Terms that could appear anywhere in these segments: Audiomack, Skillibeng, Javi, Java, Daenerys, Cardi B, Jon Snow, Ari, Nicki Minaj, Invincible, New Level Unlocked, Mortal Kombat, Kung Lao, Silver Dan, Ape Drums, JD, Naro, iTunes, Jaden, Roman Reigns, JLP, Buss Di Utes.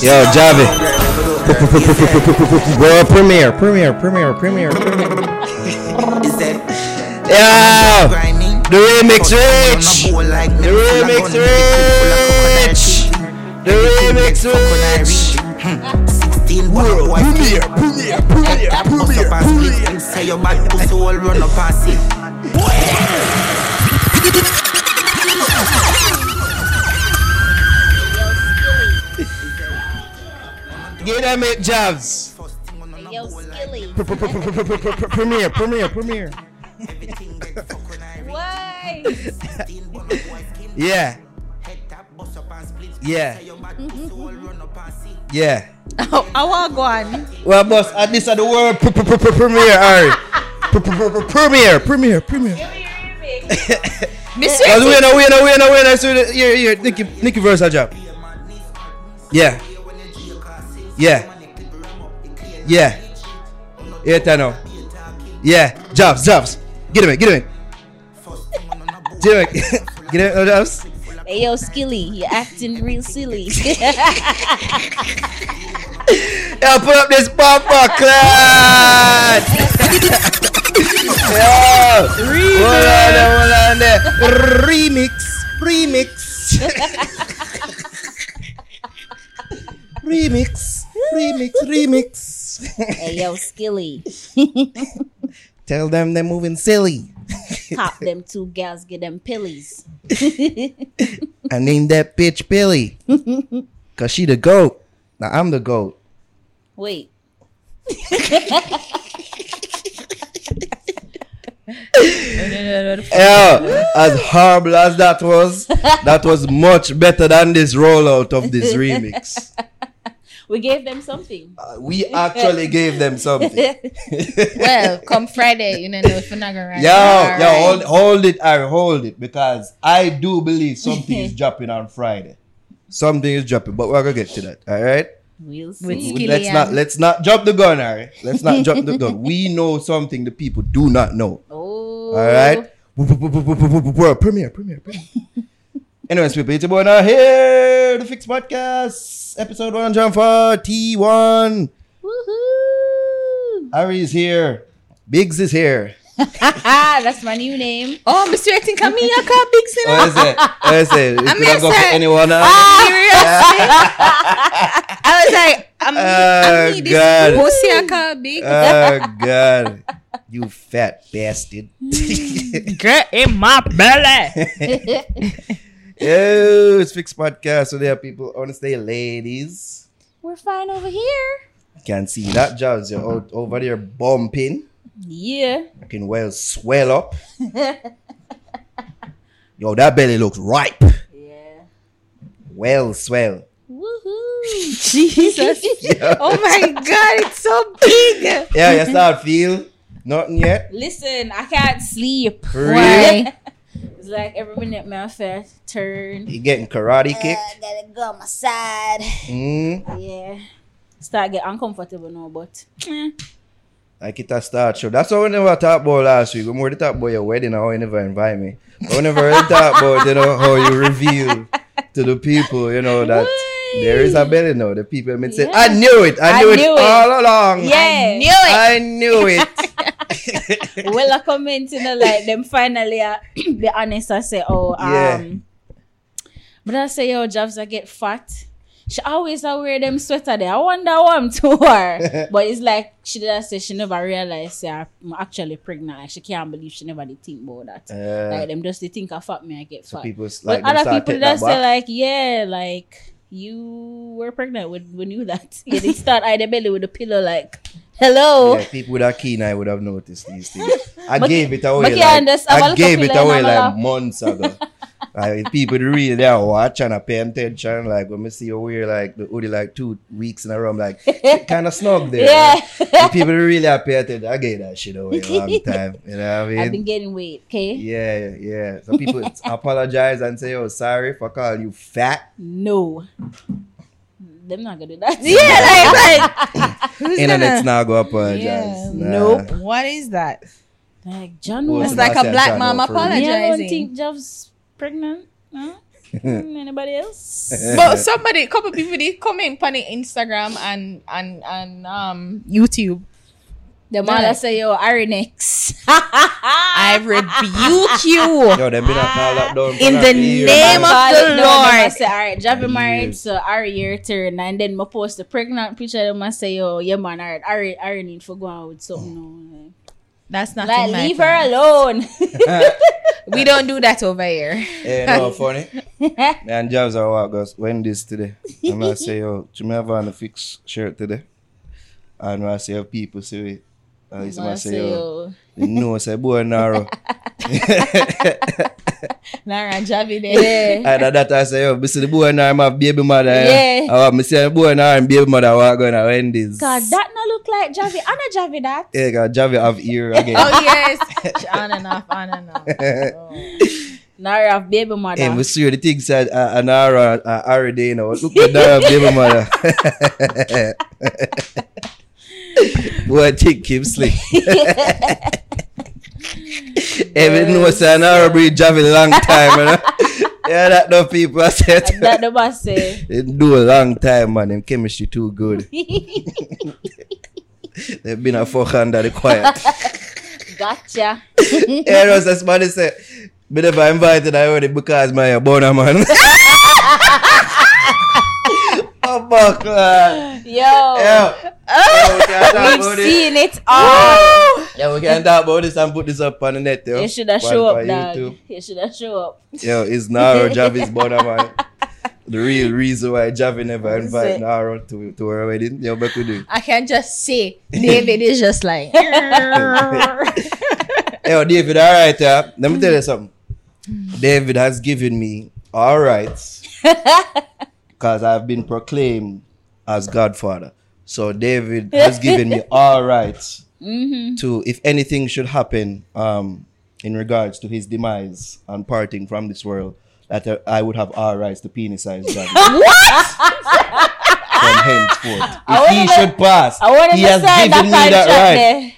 Yo, Javi. World premiere, premiere. Is that? Yeah. The remix rich. The remix rich. World premiere. Say your bad pussy all run up past it. Get them it, Javs. Yo, Skilly. Premiere. Why? Yeah. Yeah. Yeah. I want one. Well, boss, at least at the world premiere, Ari. Premiere. Winner. Here, Nicki versus Jab. Yeah. Yeah, Tano. Yeah, Jobs. Get him in. Get him in, no Jobs. Hey, yo, Skilly, you're acting real silly. Yo, put up this bumper clad. Yo, hold on there. Remix. Remix. Hey, yo, Skilly. Tell them they're moving silly. Pop them two gals, get them pillies. I named that bitch Billy. Because she the goat. Now I'm the goat. Wait. Yeah, as horrible as that was much better than this rollout of this remix. We gave them something. We actually gave them something. Well, come Friday, you know if we're not gonna run. Yeah, hold it, because I do believe something is dropping on Friday. Something is dropping, but we're gonna get to that. All right. We'll see. Let's not drop the gun, all right? Let's not drop the gun. We know something the people do not know. Oh. All right. Premiere. Anyways, people, it's your boy now here. The Fix Podcast, episode 141. Woohoo! Ari is here. Biggs is here. That's my new name. Oh, Mr. Acting, come here. I call Biggs. What is it? You could have gone for anyone else. I was like, I'm this pussy. I call Biggs. Oh, God. You fat bastard. Get in my belly. Yo, it's Fix Podcast. So there are people, honestly, ladies. We're fine over here. You can see that, Jaws. You're out over there bumping. Yeah. You can well swell up. Yo, that belly looks ripe. Yeah. Well swell. Woohoo. Jesus. Yeah. Oh my God, it's so big. Yeah, you start feel nothing yet. Listen, I can't sleep. Why? It's like every minute my face turn. You getting karate kicked? I gotta go on my side. Yeah. Start getting uncomfortable now, but like it a start show. That's why we never talked about last week. We more to talk about your wedding and how you never invite me. But we never really talked about, you know, how you reveal to the people, you know, that Wee. There is a belly now. The people may say, I knew it all along. Yeah. I knew it. Well, I comment, you know, like them finally the honest. I say, but I say, yo, Javs, I get fat. She always wear them sweater there. I wonder what I'm to her. But it's like she did say she never realized I'm actually pregnant. Like she can't believe she never did think about that. Like them just they think I fat me, I get fat. So people, like, but other people just say like, yeah, like you were pregnant when we knew that. Yeah, they start eye the belly with a pillow like hello. Yeah, people with a keen eye would have noticed these things. I gave it away like months ago. Like people really there watch and I pay attention. Like when we see you wear like the hoodie like 2 weeks in a row, I'm like kind of snug there. Yeah. Like, people really are paying attention. I gave that shit away a long time. You know what I mean? I've been getting weight, okay? Yeah. So people apologize and say, "Oh, sorry for calling you fat." No. Them not gonna do that. Yeah, like internet's not gonna apologize. Yeah. Nope. What is that? Like John was like a black mom apologizing. Yeah, I don't think Jeff's pregnant? Huh? Anybody else? But somebody, a couple people did comment on Instagram and YouTube. The mother say, yo, Ari next. I rebuke you. Yo, they been lockdown in the name of the Lord. I say, all right, Javi married, so Ari your turn. And then I post the pregnant picture. Them I say, yo, yeah, man, all right, Ari need for going out with something. That's not like, leave her alone. We don't do that over here. Yeah, no, funny. And Javs are what, guys. When this today, I'm going to say, yo, do you have on a fixed shirt today? And I say, people say it. I say, yo, no, say, boy, Naro. Naro and Javi there. And that I say, yo, see the boy, Naro, my baby mother. Yeah. I see the boy, Naro, and baby mother, we're going to Wendy's. God, that no look like Javi. I know Javi that. Yeah, God, Javi have ear again. Oh, yes. on and off. Oh. Naro have baby mother. Yeah, we see the things that Naro and Ari, you know. Look at Naro baby mother. Boy, take him sleep. Even though I know breed Javi a long time, you know? Yeah, that no people I said. That the boss say. They do a long time, man. Them chemistry too good. They've been a fuck under the choir. Gotcha. Yeah, that's what they said. But if I invited, I already because my boner man. Oh, fuck, man. Yo. We've seen it all. Yeah, we can talk about this and put this up on the net. Yo. You should have show up, dog. YouTube. You should have show up. Yo, it's Naro Javi's brother, man. The real reason why Javi never invited Naro to her wedding. Yo, what could do? I can just say, David is just like. Yo, David, all right, let me tell you something. David has given me all rights because I've been proclaimed as Godfather. So David has given me all rights to, if anything should happen in regards to his demise and parting from this world, that I would have all rights to penicize David. What? From henceforth. If he should pass, he has given me that right.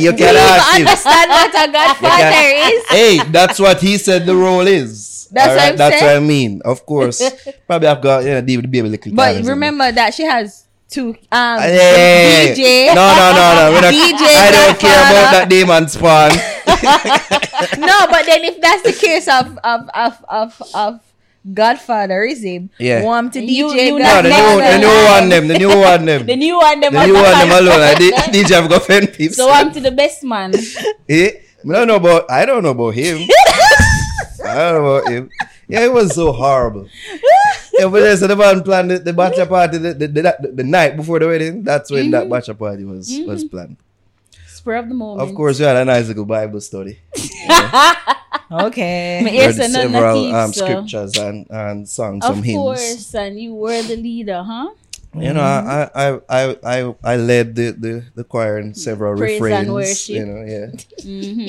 You can ask him. Understand what a Godfather is? Hey, that's what he said the role is. That's what I mean. Of course, probably I've got David be able to. But remember that she has two. Hey, DJ. No. DJ. I don't care about that demon spawn. No, but then if that's the case of Godfatherism, want to DJ. The new one them alone. DJ have got fan peeps. So I'm to the best man. I don't know about him. I don't know about him. Yeah, it was so horrible. Yeah, but they said the man planned the bachelor party the night before the wedding. That's when that bachelor party was planned. Spur of the moment. Of course, we had a nice little Bible study. Okay. We heard several scriptures and songs, some hymns. Of course, and you were the leader, huh? You know, I led the choir in several praise refrains. And worship. You know, yeah. You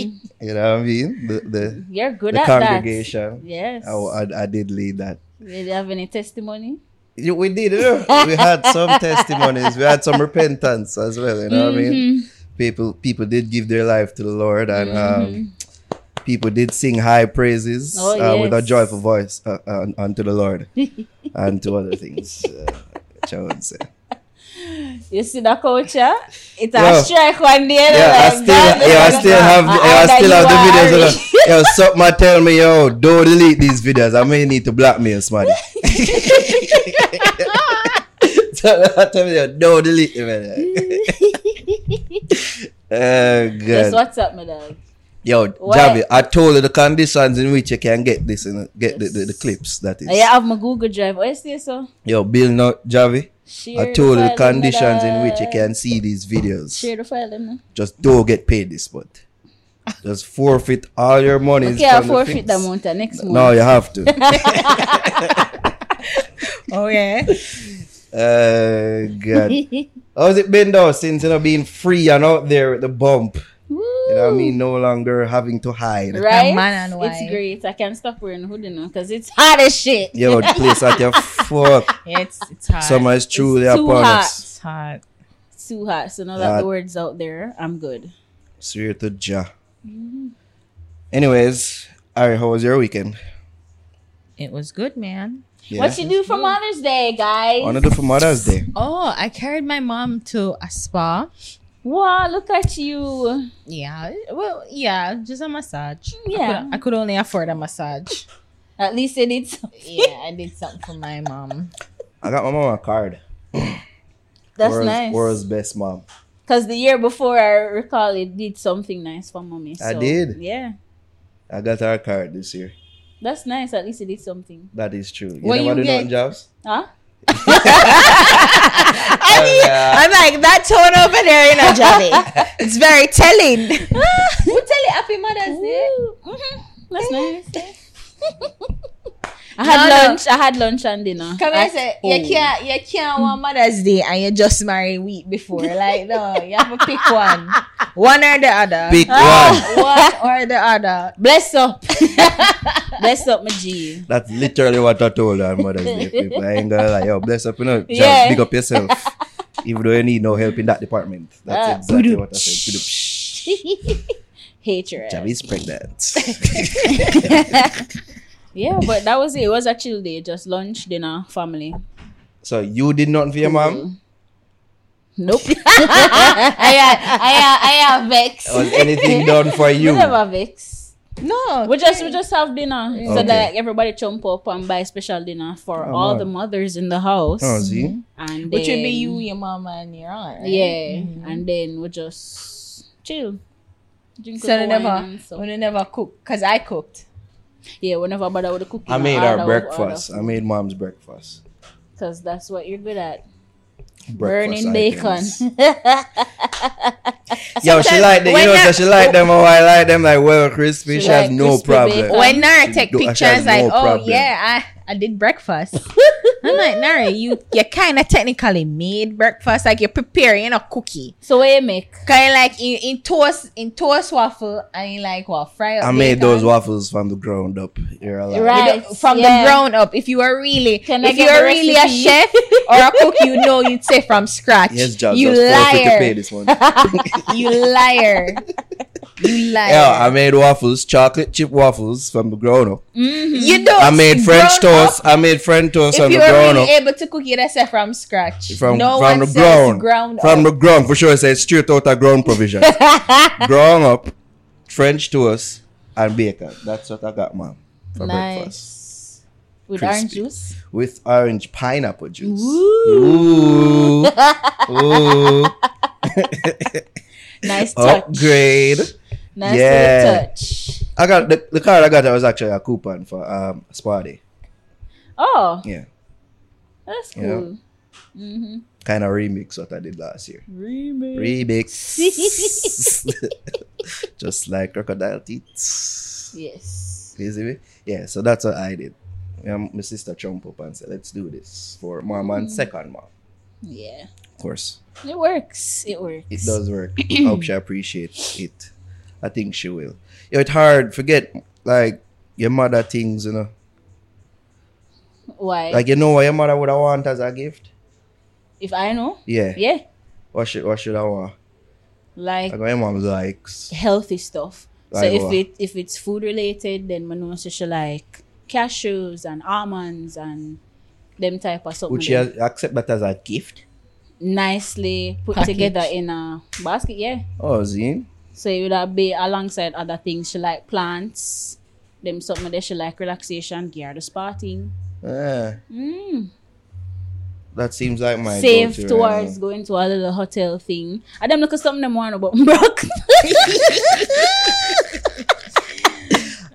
know what I mean? The You're good the at congregation. That. Yes. I did lead that. Did you have any testimony? We did. You know? We had some testimonies. We had some repentance as well. You know what I mean? People did give their life to the Lord, and people did sing high praises with a joyful voice unto the Lord and to other things. I would say. You see the culture? It's a strike one day. I still have the videos. Yo, somebody tell me, yo, don't delete these videos. I may need to blackmail somebody. Tell me, yo, don't delete them. God. Just what's up, my dog? Yo, Javi, I told you the conditions in which you can get this, and the clips, that is. Yeah, I have my Google Drive. What you say, so? Yo, Bill, no, Javi, I told you the conditions in which you can see these videos. Share the file, man. Just don't get paid this month. Just forfeit all your money. Okay, I'll forfeit the amount next month. No, you have to. Oh, yeah. God. How's it been, though, since you've been free and out there with the bump? You know what I mean? No longer having to hide. Right? Man and wife. It's great. I can't stop wearing hoodie now because it's hot as shit. Yo, the place at your fuck. Yeah, it's hot. Summer is truly upon us. It's hot. It's too hot. So now that the word's out there, I'm good. Swear to Jah. Anyways, Ari, how was your weekend? It was good, man. Yeah. What you do for Mother's Day, guys? What do you do for Mother's Day? Oh, I carried my mom to a spa. Wow, look at you. Yeah, well, yeah, just a massage. Yeah. I could only afford a massage. At least I did something. Yeah, I did something for my mom. I got my mom a card. That's nice. World's best mom. Because the year before, I recall, it did something nice for mommy. So, I did? Yeah. I got her a card this year. That's nice. At least it did something. That is true. You never do nothing, Jobs? Huh? I'm like, that tone over there, you know, Javi. It's very telling. We'll tell you Happy Mother's Day. Mm-hmm. That's nice. I had lunch and dinner. Come and say, you can't want Mother's Day and you just married a week before. Like, no, you have to pick one. One or the other. Pick one. One or the other. Bless up. Bless up, my G. That's literally what I told her on Mother's Day, people. I ain't gonna lie. Yo, bless up, you know. Just pick up yourself. Even though you need no help in that department. That's exactly what I said. Hate your ass. Javi's pregnant. Yeah, but that was it. It was a chill day. Just lunch, dinner, family. So you did nothing for your mom? Nope. I am vexed. Was anything done for you? We never vexed. No, we just have dinner so that everybody chomp up and buy special dinner for all the mothers in the house. Oh, see, and then, which would be you, your mama, and your aunt. Right? Yeah, mm-hmm. And then we just chill. Drink we never cook because I cooked. Yeah, we never bother with the cooking. I made our breakfast. I made mom's breakfast because that's what you're good at. Breakfast burning items. Bacon. Yo, she like them. You know, so she like them. Oh, I like them. Like, well, crispy. She has no problem. Bacon. When Nara take pictures, like, I did breakfast. I'm like, Nara, you kind of technically made breakfast. Like, you're preparing a cookie. So what you make? Kind of like in toast waffle and you like what? Fry up. I made those waffles from the ground up. You're like, right. From the ground up. If you are really a chef or a cook, you know you'd say from scratch. Yes, Josh, you liar. Pay this one. You liar. Yeah, I made waffles, chocolate chip waffles from the ground up. Mm-hmm. You don't. I made French toast. If you were really able to cook it, I said from scratch. From the ground up. From the ground, for sure. I said straight out of ground provision. Ground up, French toast, and bacon. That's what I got, mom, for breakfast. With crispy. Orange juice? With orange pineapple juice. Ooh. Ooh. Nice touch. Upgrade. Nice little touch. I got the card I got was actually a coupon for Spa Day. Oh. Yeah. That's cool. You know? Mm-hmm. Kind of remix what I did last year. Remix. Just like Crocodile Teeth. Yes. Easy. Yeah, so that's what I did. My sister chomp up and said, let's do this for mom and second mom. Yeah. Of course. It works. It does work. I hope she appreciates it. I think she will. It's hard. Forget, like, your mother things, you know. Why? Like, you know what your mother would have want as a gift? If I know? Yeah. Yeah. What should I want? Like my mom likes healthy stuff. Like so what? if it's food related, then my mom says she like cashews and almonds and them type of something. Would she accept that as a gift? Nicely put package together in a basket, yeah. Oh, zine. So it would be alongside other things. She like plants, them something that she like relaxation, gear the sparting. Yeah. Mm. That seems like my save towards right going to a little hotel thing. I don't look at something them want about broke.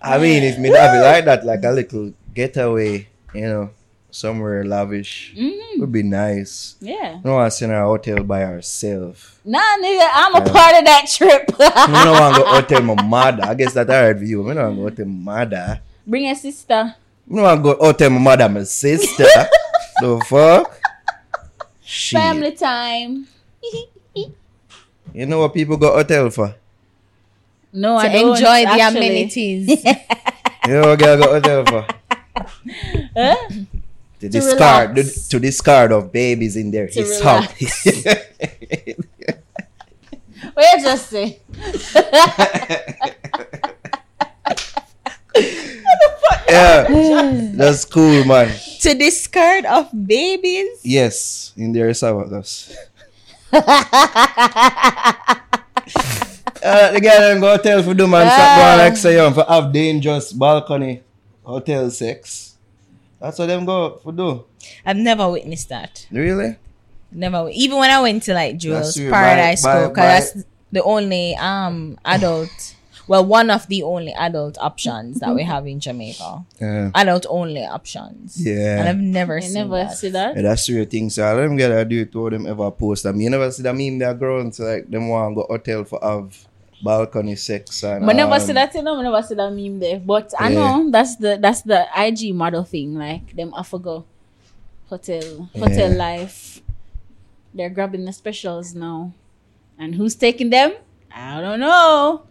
I mean, if me have it like that, like a little getaway, you know, somewhere lavish, would be nice. Yeah. No, I send her a hotel by herself. Nah, nigga, I'm a part of that trip. I don't want to go hotel my mother. I guess that's alright for you. I don't want to go hotel my mother. Bring your sister. I don't want to go hotel my mother, my sister. The fuck? Shit. Family time. You know what people go hotel for? No, I don't enjoy the amenities. You know what girl got hotel for? Huh? To discard of babies in their home. What you just say? What the fuck? Yeah. That's cool, man. To discard of babies? Yes, in the Spartacus. The guy in the hotel for do man for have dangerous balcony hotel sex. That's what them go for do. I've never witnessed that. Really? Never. Even when I went to like Jewel's Paradise School, because that's the only adult. Well, one of the only adult options that we have in Jamaica. Yeah. Adult only options. Yeah. And I've never seen that. Yeah, that's real thing. So I don't get to do it to them ever post. I mean, you never see that meme they're growing to like them want to go hotel for have balcony sex. And I never see that, you know, I never see that meme there. But yeah. I know that's the IG model thing, like them have to go hotel life. They're grabbing the specials now. And who's taking them? I don't know.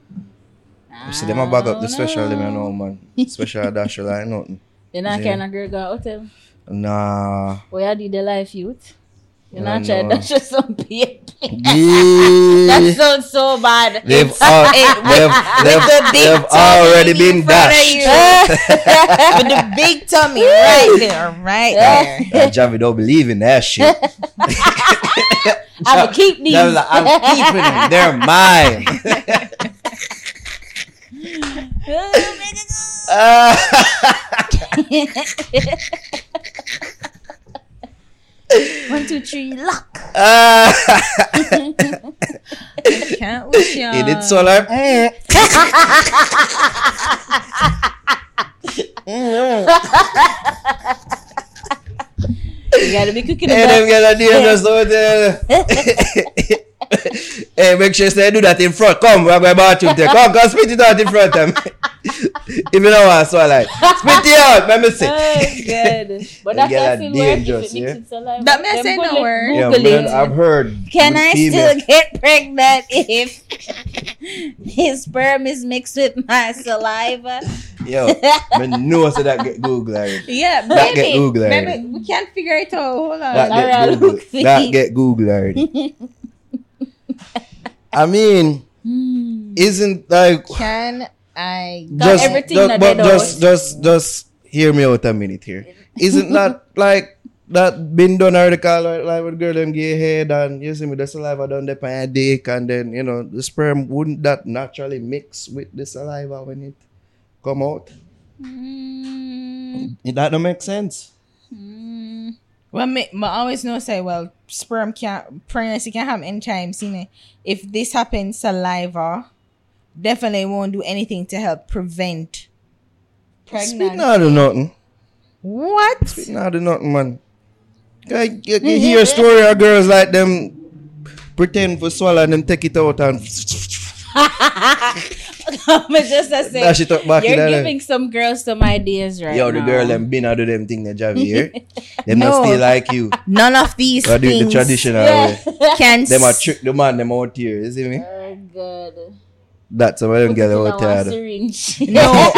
See, them a bag up the special, them, you know, man. Special dash, like nothing. You're not carrying a girl go out hotel? Nah. Where you do the life, youth? You're not trying to dash with some baby. That sounds so bad. They've already been dashed. With the big tummy right there. Javi don't believe in that shit. I'm keeping these. I'm keeping them. They're mine. One, two, three, lock. I can't wish y'all. It is so like. You gotta be cooking. Hey, make sure they do that in front. Come, we're going to bathroom there. Come, spit it out in front of me. If you know what, so I like. Spit it out, let me see. Oh, God. But that's how it works. That may say no word. Yeah, man, I've heard. Can I still get pregnant if his sperm is mixed with my saliva? Yo, I know so that get Googled. Yeah, that maybe, get Googled. Maybe we can't figure it out. Hold on. That get Googled. I mean, isn't like can I just everything that but just hear me out a minute here. Isn't that like that been done already? Like with girl them gay head and you see me the saliva done the pan dick and then you know the sperm wouldn't that naturally mix with the saliva when it come out? That don't make sense. Well, I always know say, well, sperm can't, pregnancy can happen anytime. See me, if this happens, saliva definitely won't do anything to help prevent pregnancy. Speaking out of nothing. What? Speaking out of nothing, man. You hear a story of girls like them pretend for swallow and them take it out and. Just to say, you're giving some girls some ideas right now. Yo, the girl them been out of them thing that Javi here. Them not still like you. None of these things. Do it the traditional way. Can't. Them are trick the man them out here. You see me? Oh, God. That's why them get out there. No.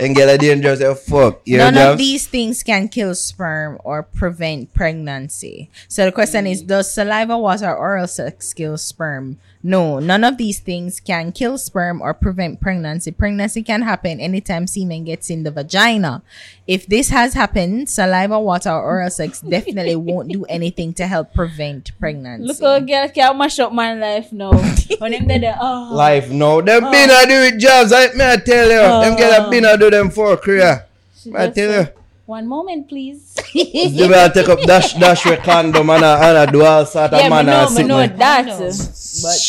And get a dangerous fuck. None of these things can kill sperm or prevent pregnancy. So the question is, does saliva, water, oral sex kill sperm? No, none of these things can kill sperm or prevent pregnancy. Pregnancy can happen anytime semen gets in the vagina. If this has happened, saliva, water, or oral sex definitely won't do anything to help prevent pregnancy. Look, girl, can't mash up my life now. Life now. Them been do it jobs. I tell you. Them girls been do them for a career. I tell you. One moment, please. You better take up dash with condom and do all sort of manners. Yeah, no, but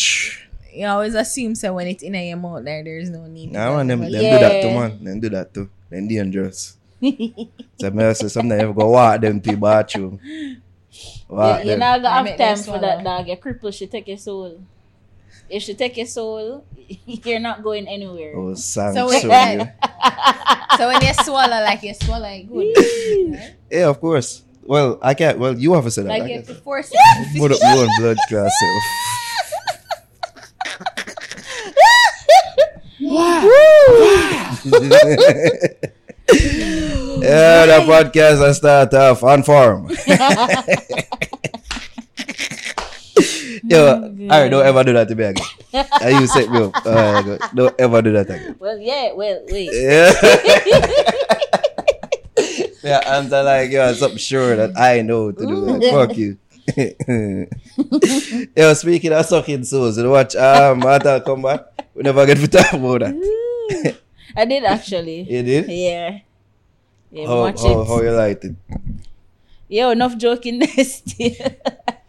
you always assume so when it's in your mouth there, there's no need. I want them do that too, man. Them do that too. Them dangerous. So sometimes you go walk them to the bathroom. You're not gonna have time for that, dog. You're crippled. She take your soul. If she take your soul, you're not going anywhere. Oh, so when you swallow, like you swallow good. Right? Yeah, of course. Well, I can't. Well, you have to say that. Like you have to force it. Put up your own blood class. Wow. Yeah, the podcast I start off on farm. Yo, Ari, don't ever do that to me again. And you set me up. Don't ever do that again. Well, yeah, well, wait. Yeah. Yeah, I'm like, yo, it's up sure that I know to do that. Fuck you. Yo, speaking of sucking souls, you watch Mortal Kombat. We never get to talk about that. Ooh, I did actually. You did? Yeah. Yeah, how you liked it? Yo, enough joking there still.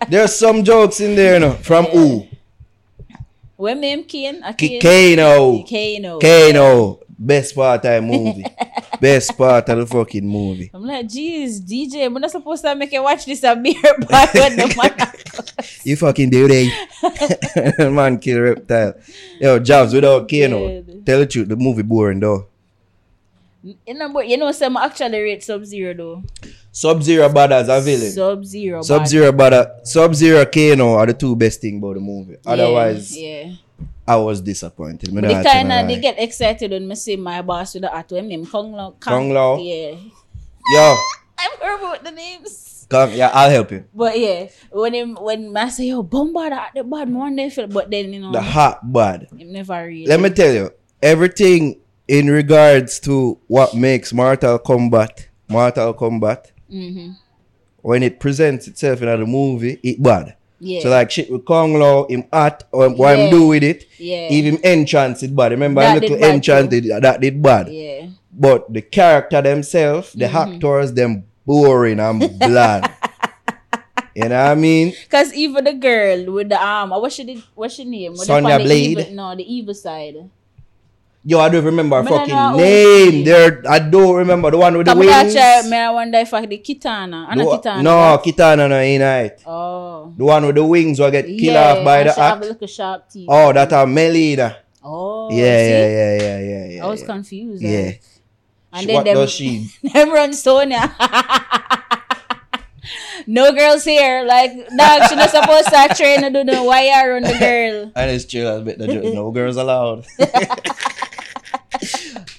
There's some jokes in there, you know. From who? When name Kano. Kano. Best part of the movie. Best part of the fucking movie. I'm like, geez, DJ, we're not supposed to make you watch this a beer bar when the man. You fucking do that. Man kill reptile. Yo, Jobs, without Kano. Yeah. Tell the truth, the movie boring though. You know, some actually rate Sub-Zero though. Sub-Zero bad as a villain. Sub-Zero bad. Sub-Zero Kano are the two best things about the movie. Otherwise, yeah. I was disappointed. But the kind of, they get excited when I see my boss with the art name Kung Lao. Kung Lao? Yeah. Yo. I'm horrible with the names. Kung, yeah, I'll help you. But yeah, when I say, yo, Bomba, the bad one, they feel, but then, you know. The hot bad. It never really. Let me tell you, everything in regards to what makes Mortal Kombat, mm-hmm. when it presents itself in a movie, it bad. Yeah. So like shit with Kung Lao, him art, or what him do with it, even entrance it bad. Remember that little entrance that did bad. Yeah. But the character themselves, the actors, them boring and bland. You know what I mean? Because even the girl with the arm, what's she name? Sonya Blade. The evil side. Yo, I don't remember her fucking name. There, I don't remember the one with the wings. I wonder if I the Kitana. Kitana no ain't right. Oh. The one with the wings will get killed off by the axe. Look at sharp teeth. Oh, that a Melida. Oh. Yeah. I was confused. Yeah. And then does she? Them run Sonya. No girls here. Like, dog, she not supposed to train to do the wire on the girl. And it's true. I bet the joke. No girls allowed.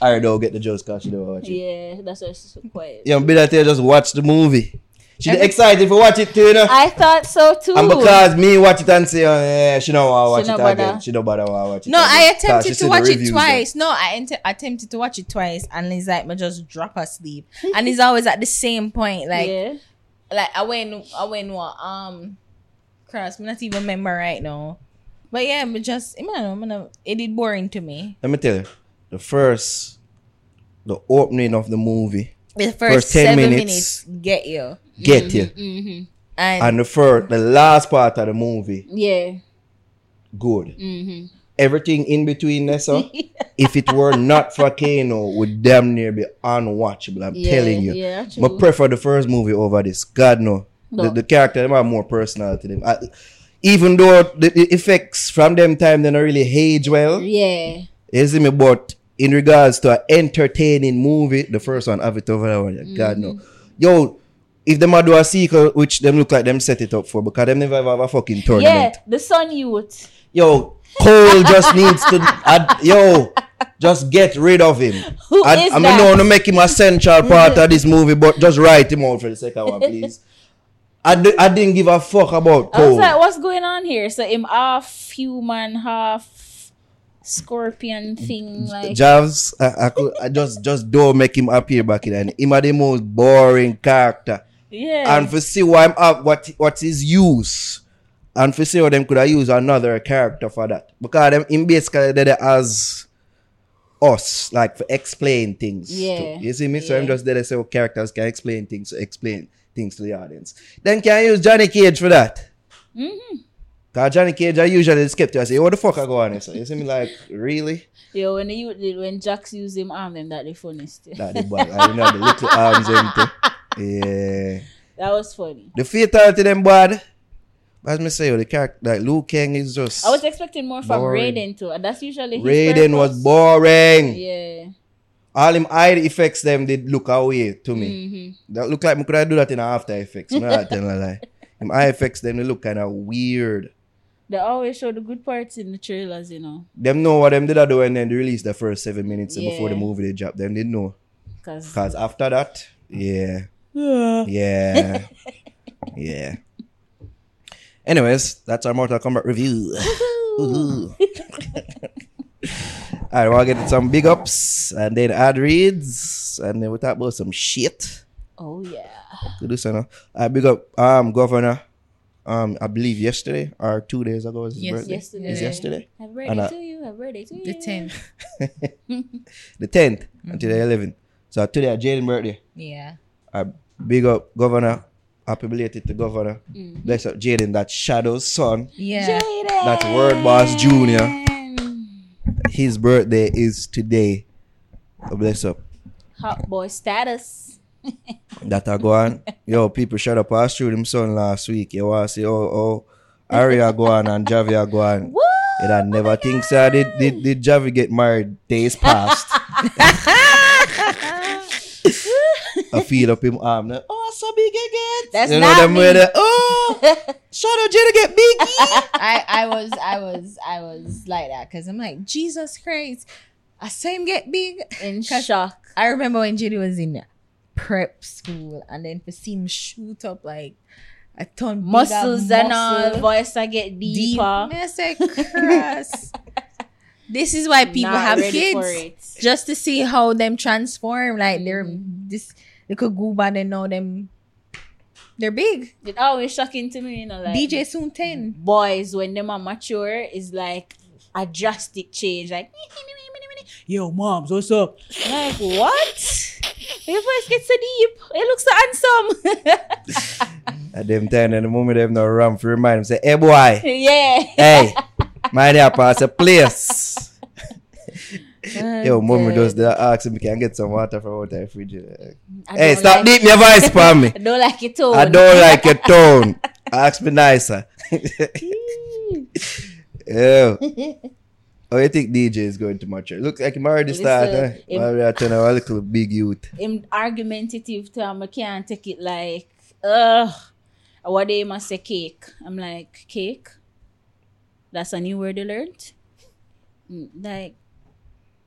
I don't get the jokes because she don't watch it. Yeah, that's why she's so quiet. Yeah, be that there, just watch the movie. She's excited for watch it too, you know? I thought so too. And because me watch it and say, oh, yeah, she don't want to watch it again. She don't bother to watch it. No, I attempted to watch it twice. No, I attempted to watch it twice and it's like, I just drop asleep. And it's always at the same point. Like, yeah. Like, I went what? Cross, I'm not even remember right now. But yeah, but just, it did boring to me. Let me tell you, the opening of the movie. The first 10 minutes get you. Get you. Mm-hmm. And the last part of the movie. Yeah. Good. Mm-hmm. Everything in between, Nessa, if it were not for Kano, would damn near be unwatchable. I'm telling you. Yeah, I prefer the first movie over this. God, no. The character, they have more personality to them. Even though the effects from them time, they don't really age well. Yeah. You see me, but in regards to an entertaining movie, the first one, have it over that one. Mm-hmm. God, no. Yo, if them do a sequel, which them look like them set it up for, because them never have a fucking tournament. Yeah, the Sun Youth. Yo, Cole just needs to just get rid of him. I mean, no, make him a central part of this movie, but just write him out for the second one, please. I didn't give a fuck about Cole. I was like, what's going on here? So him half human, half scorpion thing like Javs. I just don't make him appear back in and him are the most boring character. Yeah. And for see why I'm up, what's his use? And for sure, them could have used another character for that. Because them in basically they're as us, like for explain things. Yeah. You see me? Yeah. So I'm just there to say, oh, characters can explain things, so explain things to the audience. Then can I use Johnny Cage for that? Mm-hmm. Because Johnny Cage, I usually skeptical. I say, what the fuck I go on here? So you see me like, really? Yo, when Jax use them arm, them that the funniest. That the bad. I remember the little arms empty. Yeah. That was funny. The fatality them bad. As I say, the character like Liu Kang is just. I was expecting more from Raiden too. That's usually his Raiden purpose. Was boring. Yeah. All them eye effects them did look away to me. Mm-hmm. That look like me could I do that in After Effects. I'm not telling a lie. Them eye effects them they look kind of weird. They always show the good parts in the trailers, you know. Them know what them did do and then they released the first 7 minutes before the movie they dropped. Them didn't know. Cause after that, yeah. Yeah. Yeah. Anyways, that's our Mortal Kombat review. All right, we'll get some big ups and then ad reads and then we'll talk about some shit. Oh yeah. To do so now. Big up Governor. I believe yesterday or 2 days ago was his birthday. Yesterday. Happy birthday to you. Happy birthday to you. The 10th. The 10th until the 11th. So today at Jaden's birthday. Yeah. Big up Governor. Happy belated to Governor. Mm-hmm. Bless up Jaden, that shadow son. Yeah. Jaden. That's Word Boss Junior. His birthday is today. Bless up. Hot boy status. That I go on. Yo, people shut up. I threw them son last week. You want to say, oh, Arya go on and Javi are go on. Woo! And I never think so. Did Javi get married days past? I feel up him arm. Now. Oh, so big again. That's you know not them me. There, oh, shout out Jenna get big. I was like that because I'm like, Jesus Christ. I saw him get big. In shock. I remember when JD was in prep school and then to see him shoot up like a ton muscles and all voice I get deeper. This is why people have kids just to see how them transform. Like they're this little goob and they know them. They're big. It always shocking to me, you know. Like DJ soon 10 boys when them are mature is like a drastic change. Like yo, moms, what's up? Like what? Your voice gets so deep. It looks so handsome. At them time, and the moment they have no ram to remind them, say, hey boy. Yeah. Hey, mind your pass a place. Yo, moment does that ask me, can I get some water from out of the fridge? Hey, stop deep your voice for me. I don't like your tone. I don't like your tone. Ask me nicer. Yo. Oh, you think DJ is going to mature? Look, like him already started. I'm a little big youth. I'm argumentative to him. I can't take it like, what they must say cake. I'm like, cake? That's a new word I learned. Like,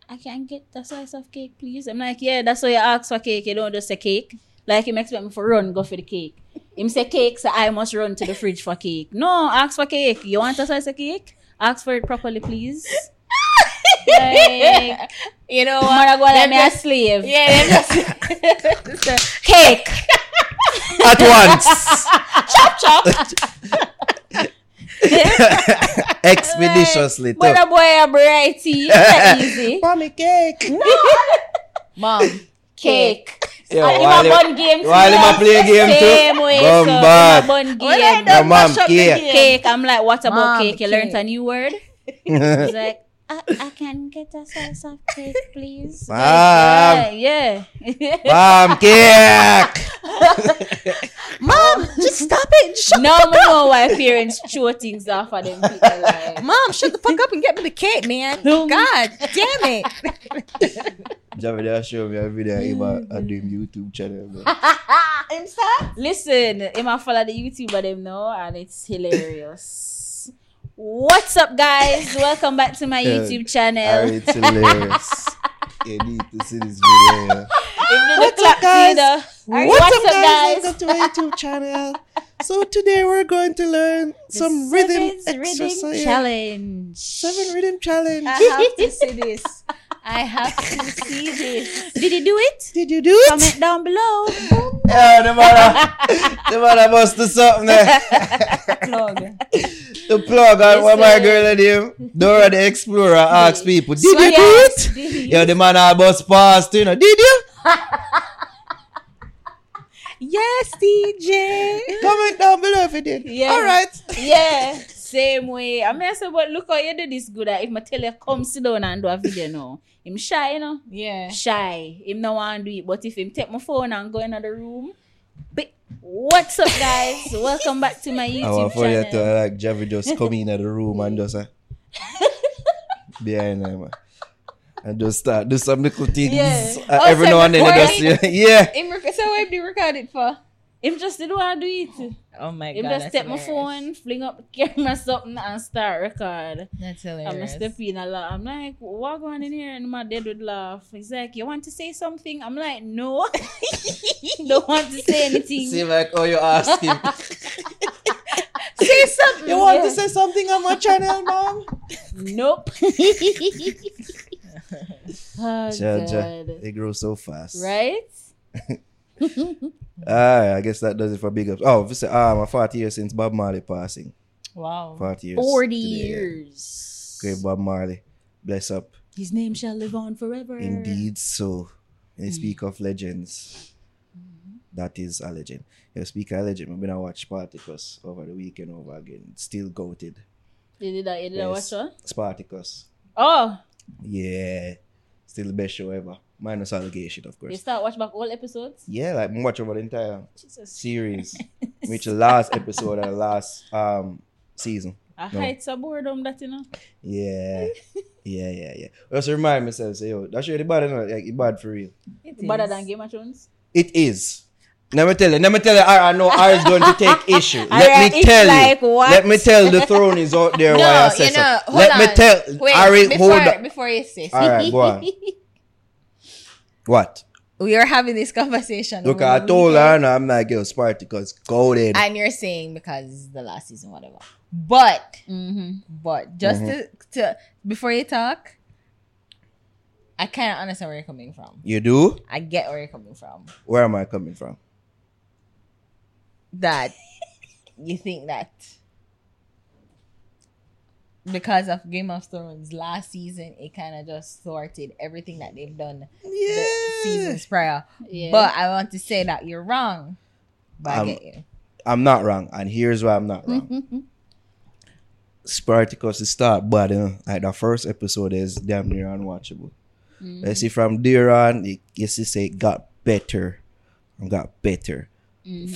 I can't get the slice of cake, please. I'm like, yeah, that's why you ask for cake. You don't just say cake. Like, him expect me to run, go for the cake. Him say cake, so I must run to the fridge for cake. No, ask for cake. You want a slice of cake? Ask for it properly, please. Like, you know what? I'm going to be a slave. Yeah, just cake. At once. Chop, chop. Expeditiously. Like, when a boy a variety, it's easy. Mommy, cake. No. Mom, cake. Yeah, while I play a game too. Bombard. Cake. I'm like, what about mom, cake? You learned a new word? He's like, I can get a slice of cake, please. Mom. Like, yeah. Mom, cake. Mom, just stop it. Shut the fuck up. No, no, why parents throw things off at them people like. Mom, shut the fuck up and get me the cake, man. God damn it. Javi, they show me every day on the YouTube channel. Listen, I follow the YouTuber them now and it's hilarious. What's up, guys? Welcome back to my YouTube channel. Ari, it's hilarious. You need to see this video. What's up, guys? What's up, guys? Welcome to my YouTube channel. So today we're going to learn some rhythm challenge. 7 rhythm challenge. I have to see this. I have to see this. Did you do it? Comment down below. Yeah, Demara must do something there. The plug on what my girl and him. Dora the Explorer asks people, did you do it? Yeah, the man must pass, you know, did you? Yes, DJ. Comment down below if you did. Yeah. All right. Yeah. Same way. I mean, I said, but look how you do this good. If my tell you, come sit down and do a video now. I'm shy, you know? Yeah. Shy. Him no want to do it. But if him take my phone and go in another room. But what's up, guys? Welcome back to my YouTube channel. I want to like Javi just come in the room and just behind him. And just start do some little things. Yeah. Every now and then just So what do you record it for? Him just didn't want to do it. Oh my God. Him just take my phone, fling up the camera something and start record. That's hilarious. I'm stepping a lot. I'm like, what going on in here? And my dad would laugh. He's like, you want to say something? I'm like, no. Don't want to say anything. See, like, oh, you're asking. See, say something. You want to say something on my channel, Mom? Nope. Oh, God. They grow so fast. Right? I guess that does it for big ups. Oh, I'm 40 years since Bob Marley passing. Wow. 40 years. 40 years. Great Bob Marley. Bless up. His name shall live on forever. Indeed so. And speak of legends. That is a legend. You speak of a legend. I'm going to watch Spartacus over the weekend over again. Still goated. You did watch one? Spartacus. Oh. Yeah. Still the best show ever. Minus allegation, of course. You start watch back all episodes? Yeah, like watch over the entire series. Which last episode and last season. Heights of boredom that, you know? Yeah. Yeah. Also remind myself, say, yo, that's really bad, you know? Like, it's bad for real. It is. Better than Game of Thrones? It is. Let me tell you, I know Ari is going to take issue. Let me tell the throne is out there. No, why I say so. Before you say so. All right, go on. What? We are having this conversation. Look, I told her, and I'm like, yo, Spartacus, go there. And you're saying because the last season, whatever. But just to before you talk, I can't understand where you're coming from. You do? I get where you're coming from. Where am I coming from? That you think that because of Game of Thrones last season, it kind of just thwarted everything that they've done the seasons prior. Yeah. But I want to say that you're wrong. But I get you. I'm not wrong, and here's why I'm not wrong. Spartacus is start, but like the first episode is damn near unwatchable. You see from there on, it got better.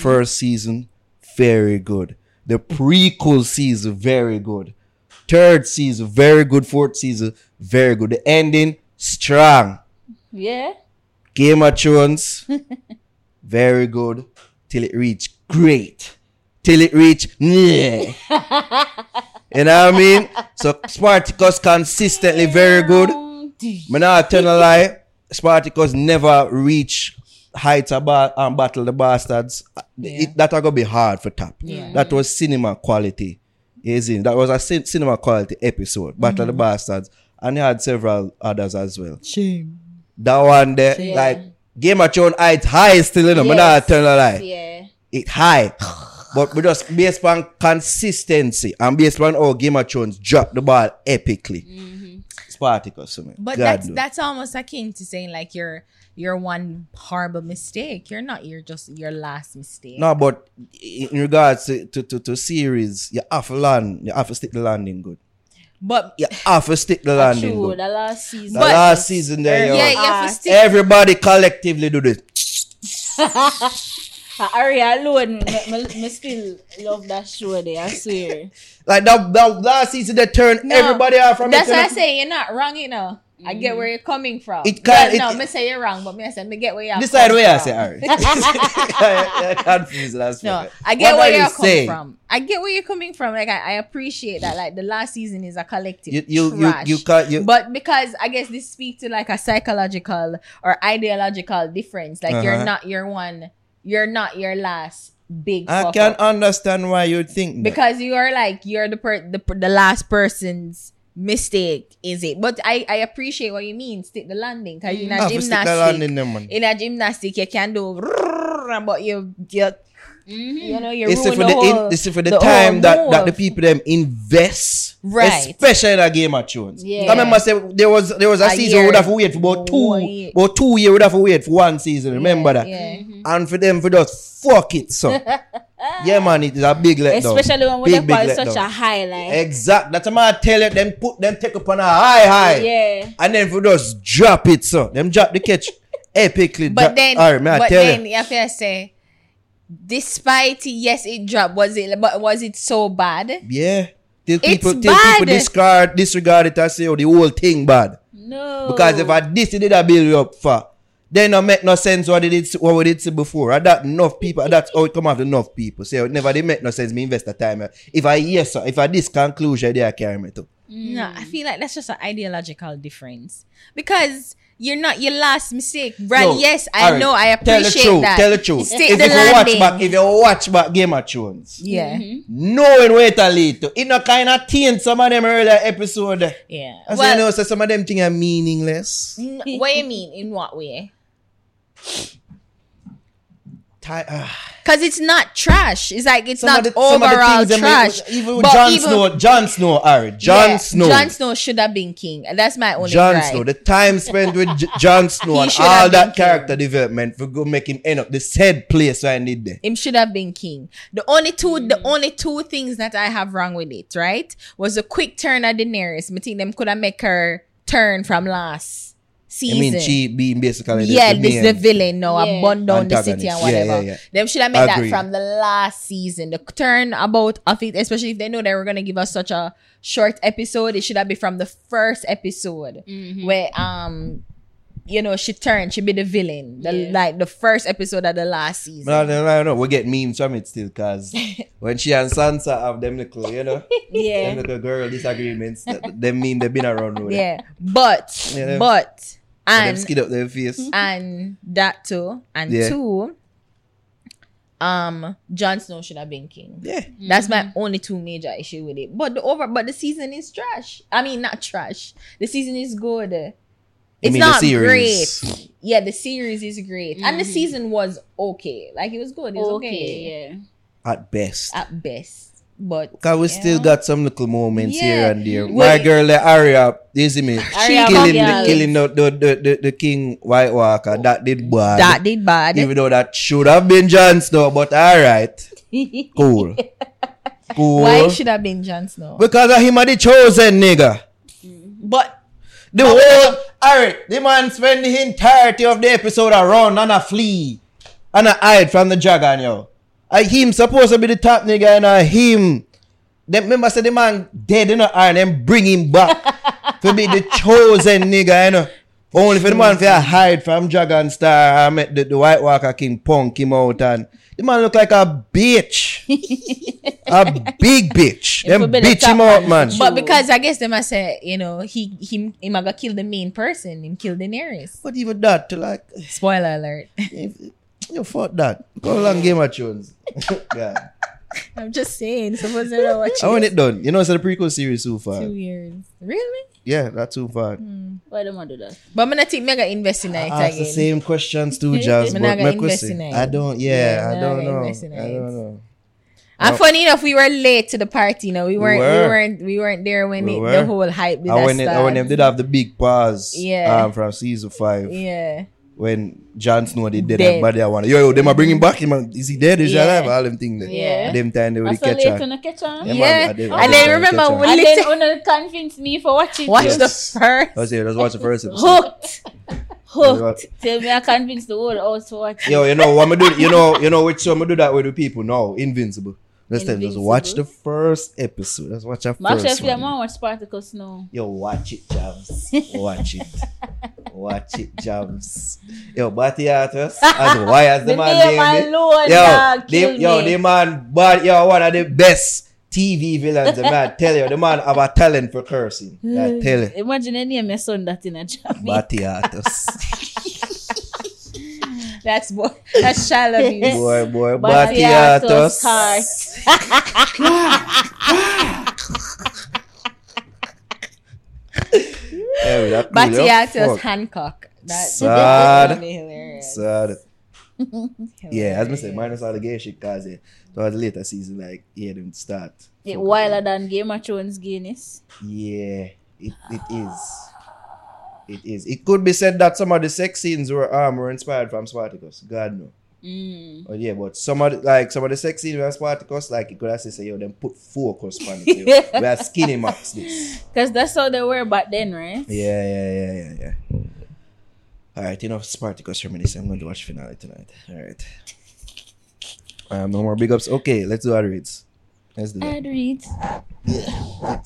First season, very good. The prequel season, very good. Third season, very good. Fourth season, very good. The ending, strong. Yeah. Game of Thrones, very good. Till it reached great. Till it reached, yeah. You know what I mean? So Spartacus consistently very good. I'm not telling a lie. Spartacus never reach heights about and battle the bastards. Yeah. That are gonna be hard for top. Yeah. That was cinema quality. That was a cinema quality episode. Battle the bastards, and they had several others as well. Shame. That one there, like Game of Thrones, it's high still. I'm not telling a lie. Yeah. It's high. But we just based on consistency and based on how Game of Thrones dropped the ball epically. Spartacus to me. But that's almost akin to saying like your one horrible mistake. You're not. You're just your last mistake. No, but in regards to series, you have to land. You have to stick the landing good. But you have to stick the landing good. The last season. The last season there. You have to stick. Everybody collectively do this. Arya alone, I still love that show there, I swear. Like that last season they turned everybody out from that's why I say you're not wrong, you know. I get where you're coming from. I say you're wrong, but me I said, me get where you're coming from. This side where I say, Ari. I get where you're coming from. I get where you're coming from. Like I appreciate that. Like the last season is a collective trash. But because I guess this speaks to like a psychological or ideological difference. Like you're not your last big fucker. I can understand why you think that. Because you are like, you're the last person's mistake, is it? But I appreciate what you mean. Stick the landing. Because in a gymnastic, you can do, but you know, you ruin the time that the people them invest. Right. Especially in a Game of Thrones. Yeah. I remember say, there was a season we would have to wait for about 2 years would have to wait for one season. Remember that? Yeah. And for them, for just fuck it, so. Yeah, man, it is a big letdown. Especially when they call such a highlight. Exactly. That's why I tell you, them put them take up on a high. Yeah. And then for just drop it, so. Them drop the catch epically. But then you have to say, despite it dropped, was it so bad? Yeah. Till people disregard it and say, oh, the whole thing bad. No. Because if I this did I build you up for, then it make no sense what we did before. I that enough people, that's how it come after enough people. Say so never they make no sense, me invest the time. If I this conclusion there I carry me to. No, I feel like that's just an ideological difference. Because you're not your last mistake, Brad. No, yes, I know. I appreciate that. Tell the truth. If you watch back Game of Thrones, yeah, knowing where to lead to, it not kind of taint some of them earlier episode. Yeah, as well, I know, so some of them things are meaningless. What do you mean? In what way? Because it's not trash. It's like it's not overall trash. Even Jon Snow. Jon Snow should have been king. That's my only Jon Snow. The time spent with Jon Snow and all that character development for go make him end up the sad place where I need there. Him should have been king. The only two things that I have wrong with it, right, was a quick turn at Daenerys. I think them could have make her turn from last season. I mean, she being basically the villain now, yeah, burned down antagonist, the city and whatever. Yeah, yeah, yeah. Them should have made that from the last season. The turnabout of it, especially if they know they were going to give us such a short episode, it should have been from the first episode where, she turned, she be the villain. Like the first episode of the last season. No. We get memes from it still because when she and Sansa have them little, them little girl disagreements, them memes, they've been around with it. But. And skid up their face. And that too. And two, Jon Snow should have been king. Yeah. That's my only two major issue with it. But the season is trash. I mean, not trash. The season is good. It's not great. Yeah, the series is great. And the season was okay. Like it was good. It was okay. Yeah. At best. But because we still got some little moments here and there. My girl, Arya, you see me? Killing the King White Walker. That did bad. Even though that should have been Jon Snow, but alright. Cool. Why it should have been Jon Snow? Because of him are the chosen nigga. But the whole alright, the man spent the entirety of the episode around and a flee and a hide from the dragon, yo. Him supposed to be the top nigga and him. Them remember say the man dead, and then bring him back to be the chosen nigga, Only for the man to hide from Dragon Star and make the White Walker King punk him out, and the man look like a bitch. A big bitch. Them bitch him out, man. But because I guess them I say, he might go kill the main person, him kill Daenerys. But even that, spoiler alert. You fought that. Go along Game of Thrones. Yeah. I'm just saying. Supposed to watch it. I want it done. It's a prequel series so far. 2 years. Really? Yeah, that's too far. Why don't I do that? But I'm going to think mega invest in it again. I ask the same questions too, Jazz. I'm going to invest in it. I don't know. And funny enough, we were late to the party. We weren't there when the whole hype did that start. When they did have the big pause from season 5. Yeah. When Jon Snow did that, but they want them are bringing back him. Is he dead? Is he alive? All them things. Yeah. Them time they would catch on. And then remember, when they convinced me for watching. The first. Let's watch the first episode. Hooked. Tell me, I convinced the whole house to watch. Yo, what I'm do? Which show I'm do that with the people? No, Invincible. Let's tell them, just watch the first episode. Let's watch first one. Actually, I want to watch Spartacus now. Yo, watch it, Jabs. Watch it. Watch it, Jabs. Yo, Batty Artus, as why as the man named it. The man, but one of the best TV villains. The man, tell you, the man have a talent for cursing. I tell you. Imagine any of my son that in a job. Batty Artus. That's child abuse. Boy, Batty Artus. Batiatos Hancock. That's hilarious. Sad. Yeah, as I say, minus all the gay shit because towards the later season, them start. It's wilder than Game of Thrones gayness. Yeah, it is. It could be said that some of the sex scenes were inspired from Spartacus. God no. But some of the sex scenes with Spartacus, you could actually say, then put focus on it. We are skinny marks this. Because that's how they were back then, right? Yeah. Alright, enough Spartacus reminiscence. I'm going to watch finale tonight. Alright. No more big ups. Okay, let's do ad reads. Let's do that. Ad reads. Yeah.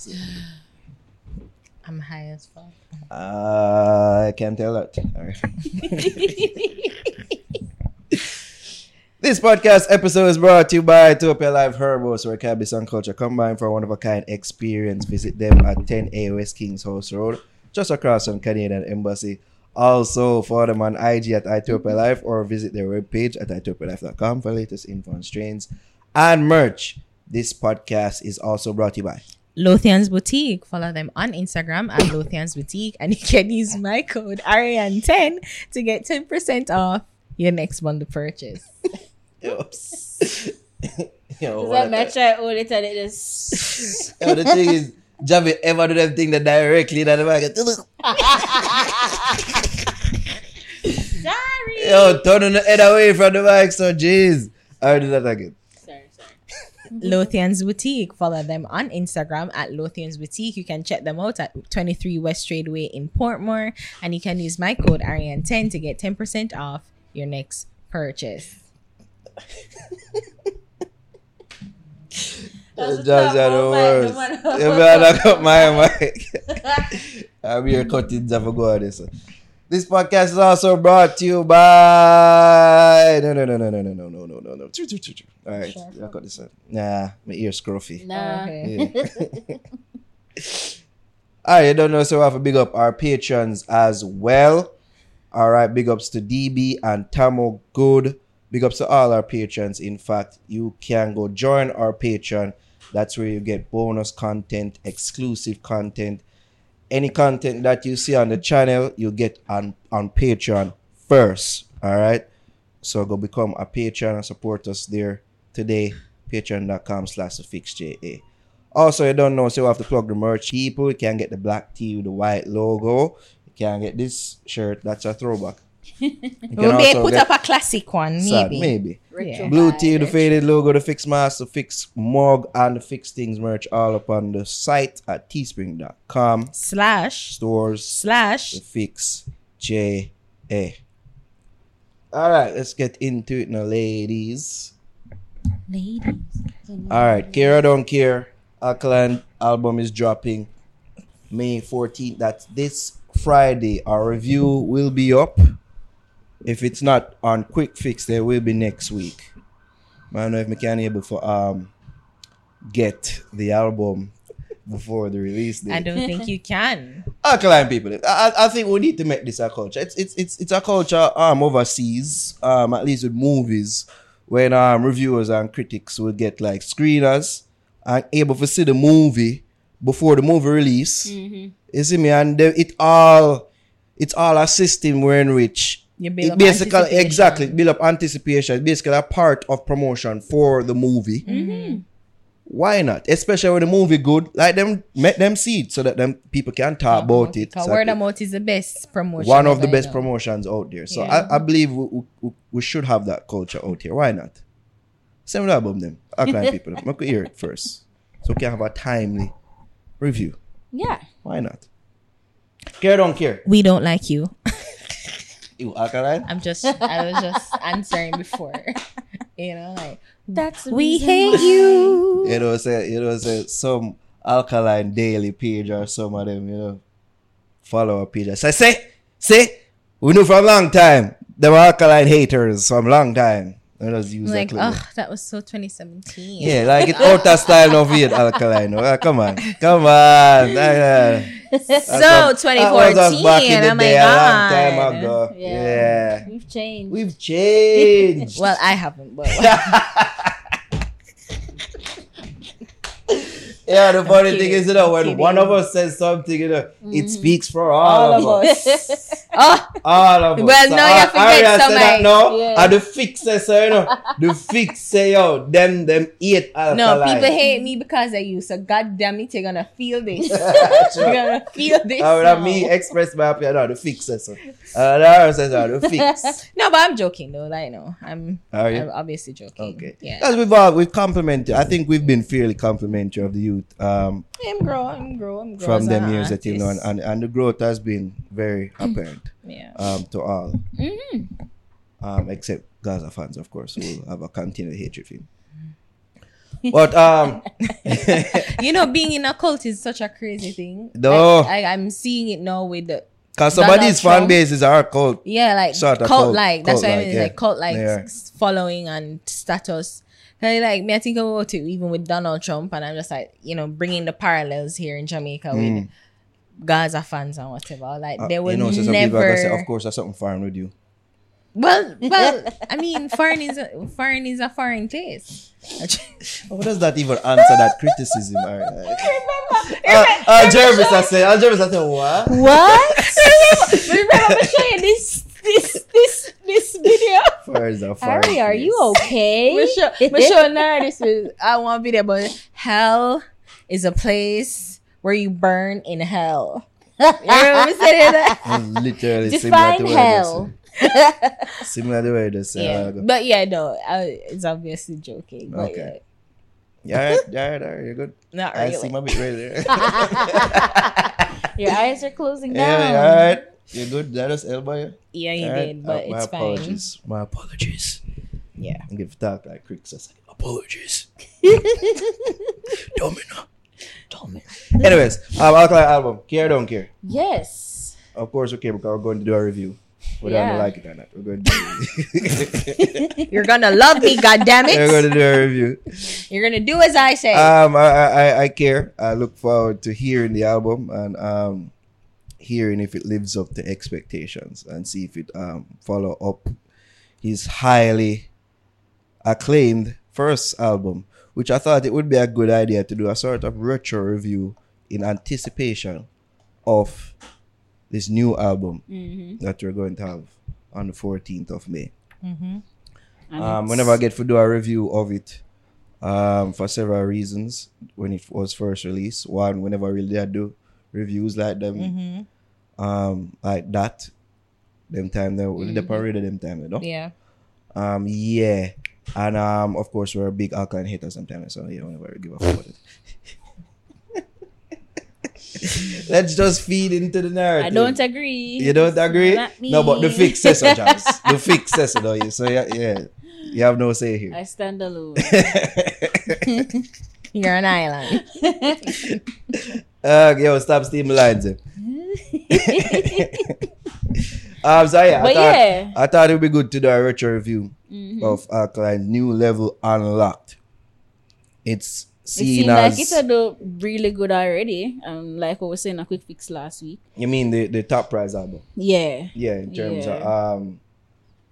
I'm high as fuck. I can't tell that. Alright. This podcast episode is brought to you by Topia Live Herbos, where cannabis and culture combined for a one-of-a-kind experience. Visit them at 10A West Kings House Road, just across from Canadian Embassy. Also, follow them on IG at Itopia Life or visit their webpage at itopialife.com for latest info on strains and merch. This podcast is also brought to you by Lothian's Boutique. Follow them on Instagram at Lothian's Boutique, and you can use my code Arian10 to get 10% off your next bundle purchase. Oops. Yo, that match I ordered and it is. Yo, the thing is, Javi ever do that thing that directly that I get. Sorry. Yo, turn the head away from the mic, so jeez. I do that again. Lothian's Boutique. Follow them on Instagram at Lothian's Boutique. You can check them out at 23 West Tradeway in Portmore, and you can use my code Arian10 to get 10% off your next purchase. I'm here cutting Zavagoa. This podcast is also brought to you by no. All right, I got this one. Nah, my ear's scruffy. Nah. Okay. Yeah. All right, you don't know, so we have to big up our patrons as well. All right, big ups to DB and Tamo Good. Big ups to all our patrons. In fact, you can go join our Patreon. That's where you get bonus content, exclusive content. Any content that you see on the channel, you get on Patreon first. All right? So go become a patron and support us there today. Patreon.com/TheFixJA. Also, you don't know, so you have to plug the merch. People, you can get the black tee with the white logo. You can get this shirt. That's a throwback. We may put up a classic one, maybe. Yeah. Blue tee, the faded logo, the fix mask, the fix mug, and the fix things merch all up on the site at teespring.com/stores/TheFixJA. All right, let's get into it now, ladies. All right, Care Don't Care. Alkaline album is dropping May 14th. That's this Friday. Our review will be up. If it's not on Quick Fix, there will be next week. I don't know if I can be able to get the album before the release date. I don't think you can. Alkaline people, I think we need to make this a culture. It's a culture overseas, at least with movies, when reviewers and critics will get like screeners and able to see the movie before the movie release. Mm-hmm. You see me? And it's all a system wherein which build up anticipation. Basically, a part of promotion for the movie. Mm-hmm. Why not? Especially when the movie good, like them, make them see it so that them people can talk about it. Because word of mouth is the best promotion. One of the best promotions out there. So yeah. I believe we should have that culture out here. Why not? Send me about them. Our client people, I could hear it first, so we can have a timely review. Yeah. Why not? Care Don't Care. We don't like you. Alkaline? I was just answering before. You know, like that's we hate you. It was some Alkaline daily page or some of them, you know, follow up pages. So I say, we knew from a long time. They were Alkaline haters from a long time. Let us use like, that was so 2017. Yeah, like it's out of style of it, Alkaline. Come on. So 2014. Back in the day, a long time ago. Yeah. We've changed. Well, I haven't, but. Yeah, the funny thing is, you know, when one of us says something, you know, it speaks for all of us. All of us. Well, so now you forget somebody. No, yeah. The fixers, so, you know, the fixer, yo, them eat Alkaline. No, people hate me because of you, so goddamn it, you're gonna feel this. You're gonna feel this. I would have me express my opinion, no, the fixer, so. The fix. No, but I'm joking, though, like, no. I'm obviously joking. Okay. Yeah. Because we've complimented, I think we've been fairly complimentary of the youth. I'm growing from them years that you know, and the growth has been very apparent. Yeah. To all. Mm-hmm. Except Gaza fans, of course, who have a continued hatred for him. But you know, being in a cult is such a crazy thing. No, I'm seeing it now with Because somebody's fan base is our cult. Yeah, like cult-like. That's what I mean. It's like cult-like following and status. Like me, I think about it even with Donald Trump, and I'm just like, you know, bringing the parallels here in Jamaica with Gaza fans and whatever. Like they will so never. Say, of course, that's something foreign with you. Well, I mean, foreign is a foreign taste. What does that even answer that criticism? Jervis, I said, what? What? Remember showing this video? Ari, are you okay? Michelle Nara, this is I want video, but hell is a place where you burn in hell. You remember saying that? Literally, define hell. Similar to what I just said, but yeah, no, it's obviously joking. But okay. Yeah, you're good. Not really. I see my bit right there. Your eyes are closing down. Yeah, all right, you're good. That was Elba. Yeah, you right? Did, but it's apologies. Fine. My apologies. Yeah, I give talk like cricks. I say apologies. Domino. Anyways, Alkaline album, Care Don't Care. Yes. Of course, okay, because we're going to do a review. Whether I like it or not, we're going to do it. You're gonna love me, goddammit. We're gonna do a review. You're gonna do as I say. I care. I look forward to hearing the album and hearing if it lives up to expectations and see if it follow up his highly acclaimed first album, which I thought it would be a good idea to do a sort of retro review in anticipation of this new album that we're going to have on the 14th of May. Mm-hmm. Whenever I get to do a review of it, for several reasons, when it was first released, one, whenever I really do reviews like them, like that, them time they the parade them time, you know? Yeah. And of course we're a big Alkaline hater sometimes, so you don't ever give up about it. Let's just feed into the narrative. I don't agree. You don't agree? No, but the fix says so, Charles. The fix says so, you. So yeah, you have no say here. I stand alone. You're an island. Yo, stop steaming lines. I thought it would be good to do a retro review of Alkaline's New Level Unlocked. It's seen as... It seems like it's really good already. Like what we were saying, a quick fix last week. You mean the Top Prize album? Yeah. Yeah, in terms of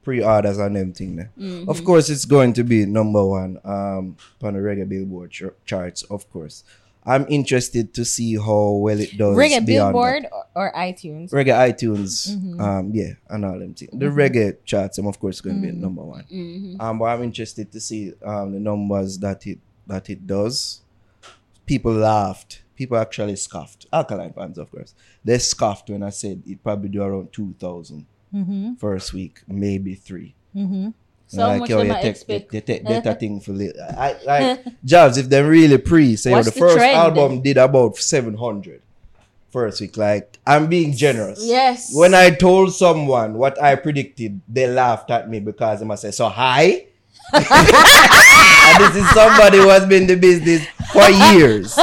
pre-orders and everything there. Of course, it's going to be number one on the reggae Billboard charts, of course. I'm interested to see how well it does. Reggae Billboard or iTunes? Reggae iTunes, and all them things. The reggae charts, I'm of course going to be number one. But I'm interested to see the numbers that it does. People laughed. People actually scoffed. Alkaline fans, of course. They scoffed when I said it probably do around 2,000 first week, maybe 3. So like, much they expect that thing for later. Jobs, if they really say the first trend? Album did about 700 first week. Like, I'm being generous. Yes. When I told someone what I predicted, they laughed at me because they must say, so high? And this is somebody who has been in the business for years.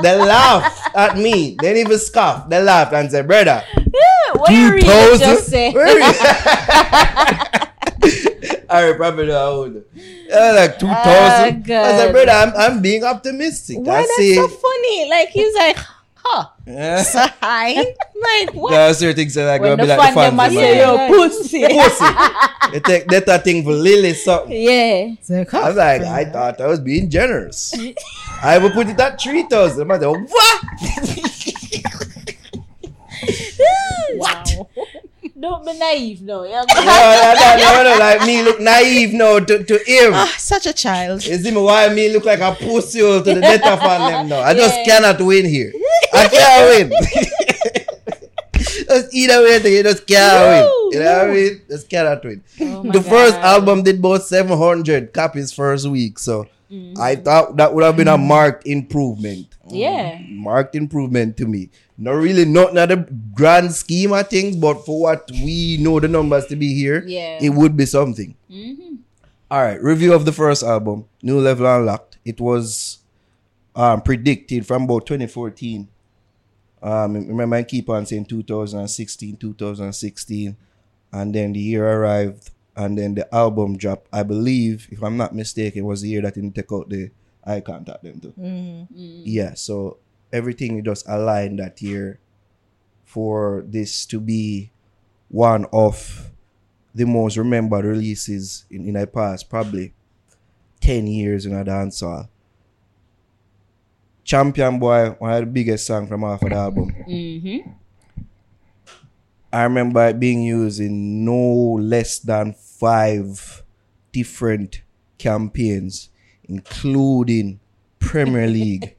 They laughed at me. They didn't even scoff. They laughed and said, brother, what you really just say? I probably know like 2,000. I said, brother, I'm being optimistic. Why that's so funny? Like he's like, huh? So high? Like what? There are certain things that are gonna be like the fans. When the say, yo, pussy. They take that thing for Lily something. Yeah. Like, I was like, I thought I was being generous. I would put it at 3,000. I said, what? What? Wow. Don't be naive, no. No. Like me look naive, no, to him. Oh, such a child. Is him why me look like a pussy to the death of them? No, I just cannot win here. I can't win. Just either way, you just can't win. You know what I mean? Just cannot win. Oh the first album did about 700 copies first week, so I thought that would have been a marked improvement. Yeah, marked improvement to me. Not really, not a grand scheme of things, but for what we know the numbers to be here, it would be something. All right, review of the first album, New Level Unlocked. It was predicted from about 2014 Remember, I keep on saying 2016, 2016, and then the year arrived, and then the album dropped. I believe, if I'm not mistaken, it was the year that didn't take out the Eye Contact them too. Mm-hmm. Yeah, so everything just aligned that year for this to be one of the most remembered releases in the past, probably 10 years in a dancehall. Champion Boy, one of the biggest songs from half of the album. Mm-hmm. I remember it being used in no less than 5 different campaigns, including Premier League,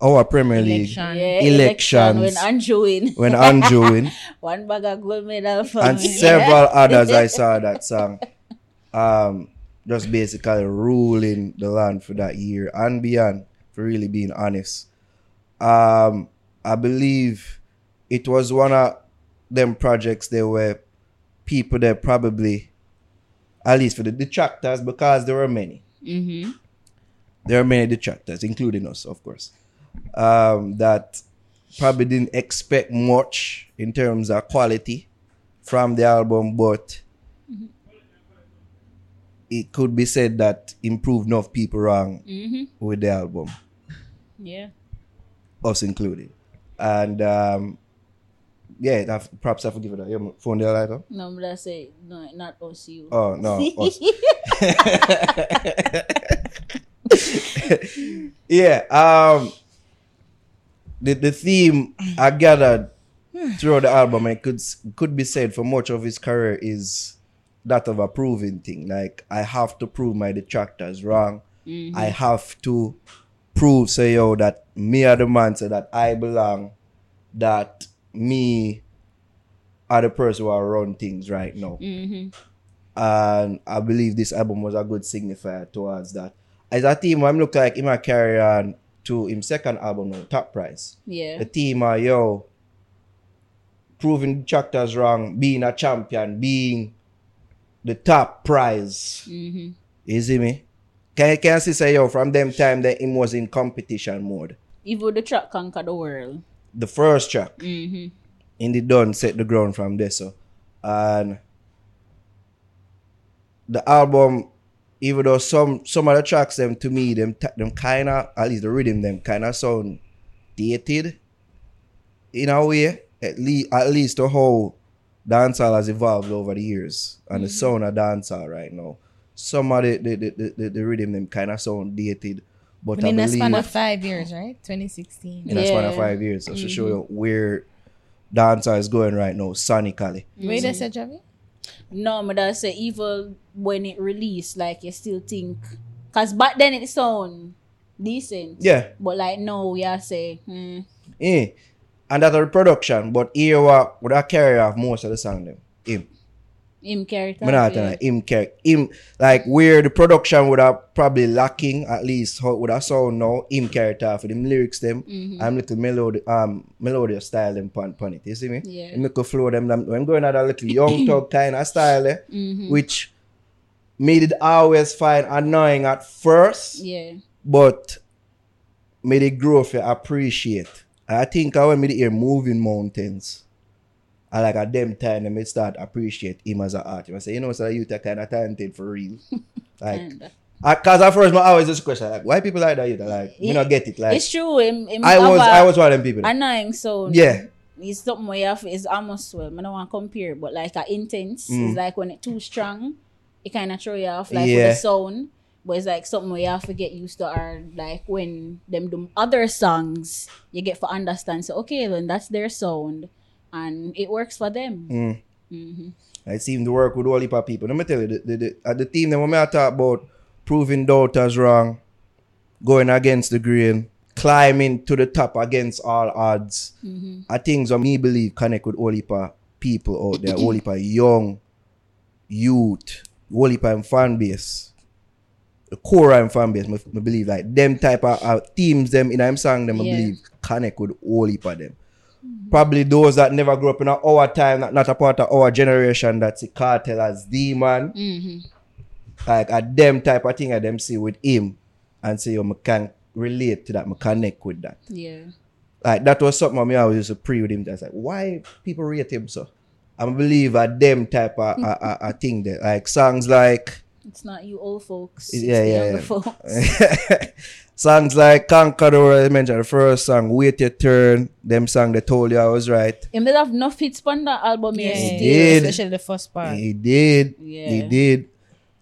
our Premier League, elections. When Anjou win. One bag of gold medal for and me. Several others I saw that song. Just basically ruling the land for that year and beyond, for really being honest. I believe it was one of them projects there were people there probably, at least for the detractors, because there were many. Mm-hmm. There are many detractors, including us, of course, that probably didn't expect much in terms of quality from the album, but mm-hmm. it could be said that improved enough people wrong mm-hmm. with the album. Yeah. Us included. And perhaps I forgive it. You phone the lighter? No, I'm going to say, no, not us, you. Oh, no, us. Yeah, the theme I gathered throughout the album, and could be said for much of his career, is that of a proving thing. Like, I have to prove my detractors wrong. Mm-hmm. I have to prove, that me are the man, so that I belong, that me are the person who are running things right now. Mm-hmm. And I believe this album was a good signifier towards that. As a team, I'm looking like I'm carry on to his second album, Top Prize. Yeah. The team are, proving detractors wrong, being a champion, being the top prize. Mm-hmm. You see me? Can I say, from them time that him was in competition mode. Even the track conquered the world. The first track. Mm-hmm. In the done set the ground from there, so. And the album, even though some of the tracks them to me, them kind of, at least the rhythm them kind of sound dated in a way, at least the whole dancehall has evolved over the years and mm-hmm. the sound of dancehall right now. Some of the rhythm them kind of sound dated, but I believe in a span of 5 years, right? 2016. In a span of 5 years, so mm-hmm. to show you where dancehall is going right now sonically. Mm-hmm. Wait a second, Javi. No, but that's even when it released, like, you still think, because back then it sound decent. Yeah. But like now we are say, Yeah. And that's a production, but here would I carry off most of the song them. Him carry off. Like where the production would have probably lacking, at least how would I sound now, him carry off with them lyrics them mm-hmm. and little melodious style them pon it. You see me? Yeah. And little flow them I'm going at a little young talk kind of style mm-hmm. which made it always find annoying at first. Yeah. But made it grow for appreciate. I think I when me hear Moving Mountains, I like at them time I start appreciate him as an artist. I say, so you that kind of talented for real. Like, because at first I always this question, like, why people like that? You like, you not get it. Like, it's true. I was one of them people. Annoying, so yeah, it's something where you have is almost I don't want to compare, but like an intense is like when it's too strong, it kind of throw you off, like with the sound. But it's like something where you have to get used to, or like when them do other songs, you get to understand. So, okay, then that's their sound and it works for them. Mm. Mm-hmm. I seem to work with all hip hop people. Let me tell you, the team that when I talk about proving doubters wrong, going against the grain, climbing to the top against all odds, mm-hmm. are things I believe connect with all hip hop people out there, all hip hop young youth, all hip hop fan base. The core and fan base, I believe, like them type of teams, them in I'm saying them, I believe, connect with all heap of them. Mm-hmm. Probably those that never grew up in our time, not a part of our generation, that's a cartel as the man. Mm-hmm. Like a them type of thing, I them see with him and say, I can relate to that, I connect with that. Yeah. Like, that was something I always used to pray with him. That's like, why people rate him so? I believe a them type of a thing that, like, songs like... It's not you old folks. Yeah, it's the older folks. Songs like Conqueror, I mentioned the first song, Wait Your Turn, them song they told you I was right. He made have enough hits on that album. Yeah, he did. Especially the first part. He did. Yeah. He did.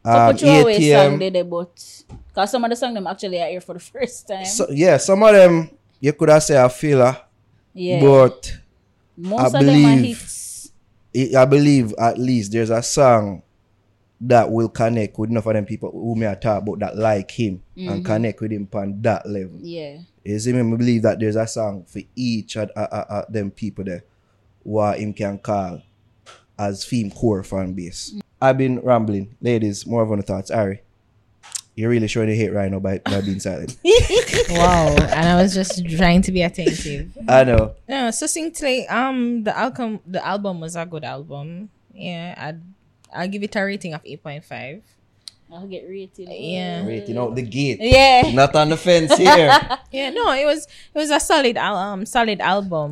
But you always sang there, but... Because some of the songs them actually I hear for the first time. So, yeah, some of them, you could have said a filler. Yeah. But most I of believe, them are hits. I believe at least there's a song that will connect with enough of them people who may talk about that like him and connect with him on that level. Yeah. You see me? I believe that there's a song for each of them people there where him can call as theme core fan base. I've been rambling. Ladies, more of on the thoughts. Ari, you're really showing the hate right now by being silent. Wow. And I was just trying to be attentive. I know. No, succinctly, the album was a good album. Yeah, I'll give it a rating of 8.5. I'll get rated. Yeah. Rating out the gate. Yeah. Not on the fence here. Yeah, no, it was a solid album. How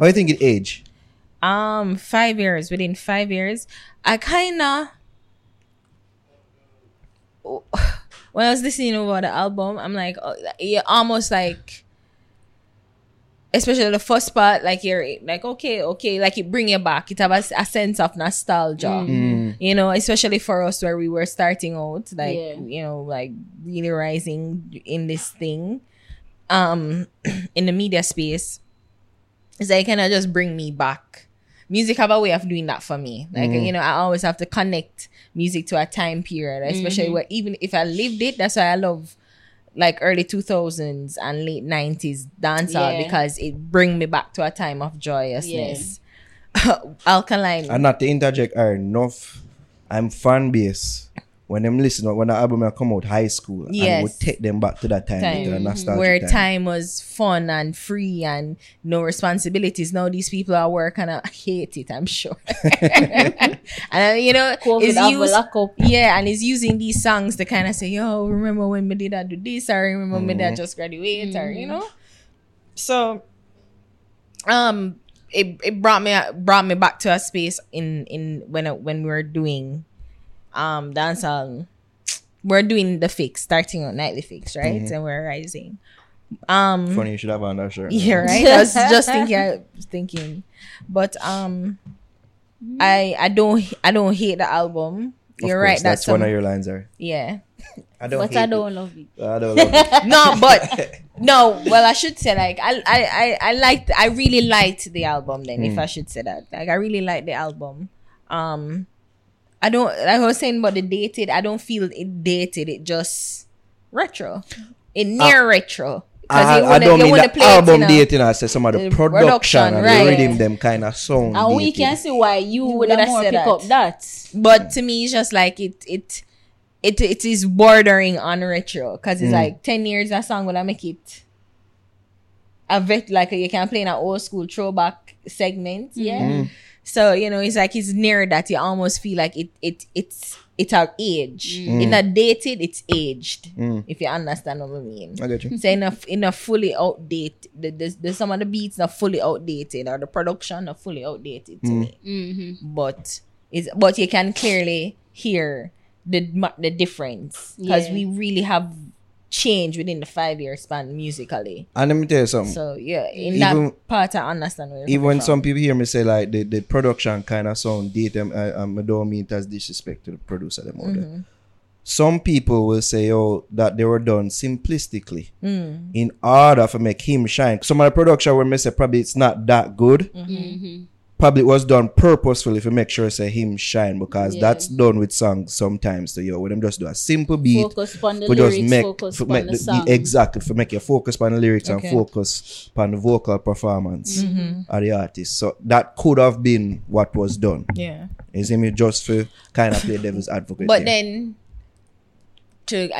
do you think it aged? 5 years. Within 5 years. I kinda when I was listening over the album, I'm like, you're almost like, especially the first part, like you're like, okay, like it bring you back. It have a sense of nostalgia, you know, especially for us where we were starting out, like, you know, like really rising in this thing, in the media space. It's like, kind of just bring me back. Music have a way of doing that for me. Like, you know, I always have to connect music to a time period, especially where even if I lived it, that's why I love like early 2000s and late 90s dancehall because it bring me back to a time of joyousness. Yeah. Alkaline. And not to interject, I'm fan base. When them listen, when the album come out, high school, and would take them back to that time. Where time was fun and free and no responsibilities. Now these people at work and I hate it, I'm sure. And you know, it's using these songs to kind of say, yo, remember when me did I do this? Or remember me did I just graduate? Or you know, so it brought me back to a space when we were doing. Dancehall, we're doing the fix, starting on nightly fix, right? And we're rising. Funny you should have on that shirt. Yeah, right. I was just thinking, but I don't hate the album. You're right. That's one of your lines, are. Yeah. I don't love it. I should say like I really liked the album. Then, if I should say that, like I really liked the album. I don't, like I was saying about the dated, I don't feel it dated. It just retro. It near retro. I don't mean the album dating. I said some of the production and the rhythm, them kind of sound. And we can see why you would have more pick up that. But to me, it's just like it is bordering on retro because it's like 10 years that song will make it. A vet, like you can play in an old school throwback segment. Yeah. So, you know, it's like it's near that you almost feel like it's our age. It's not dated, it's aged. If you understand what I mean. I get you. So in a fully outdated, some of the beats are fully outdated or the production are fully outdated to me. Mm-hmm. But you can clearly hear the difference because we really have change within the 5 year span musically. And let me tell you something. So yeah, that part I understand where you're even when some people hear me say like the production kind of sound dated, I don't mean it as disrespect to the producer them all that. Some people will say that they were done simplistically in order for make him shine. Some of the production where me say probably it's not that good. Probably was done purposefully to make sure say him shine because that's done with songs sometimes. So yo, when them just do a simple beat, focus on the lyrics, just make, focus on the song. Exactly, for make you focus on the lyrics and focus on the vocal performance of the artist. So that could have been what was done. Yeah, you see me just for kind of play devil's advocate. But then, to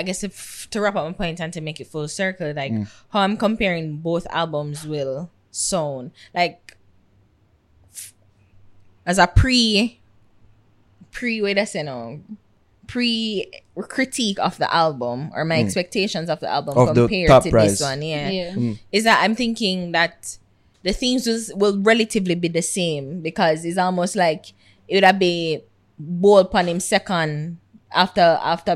wrap up my point and to make it full circle, like how I'm comparing both albums will sound like. As a pre-critique of the album or my expectations of the album compared to this one, is that I'm thinking that the themes will relatively be the same, because it's almost like it would have been bold upon him second after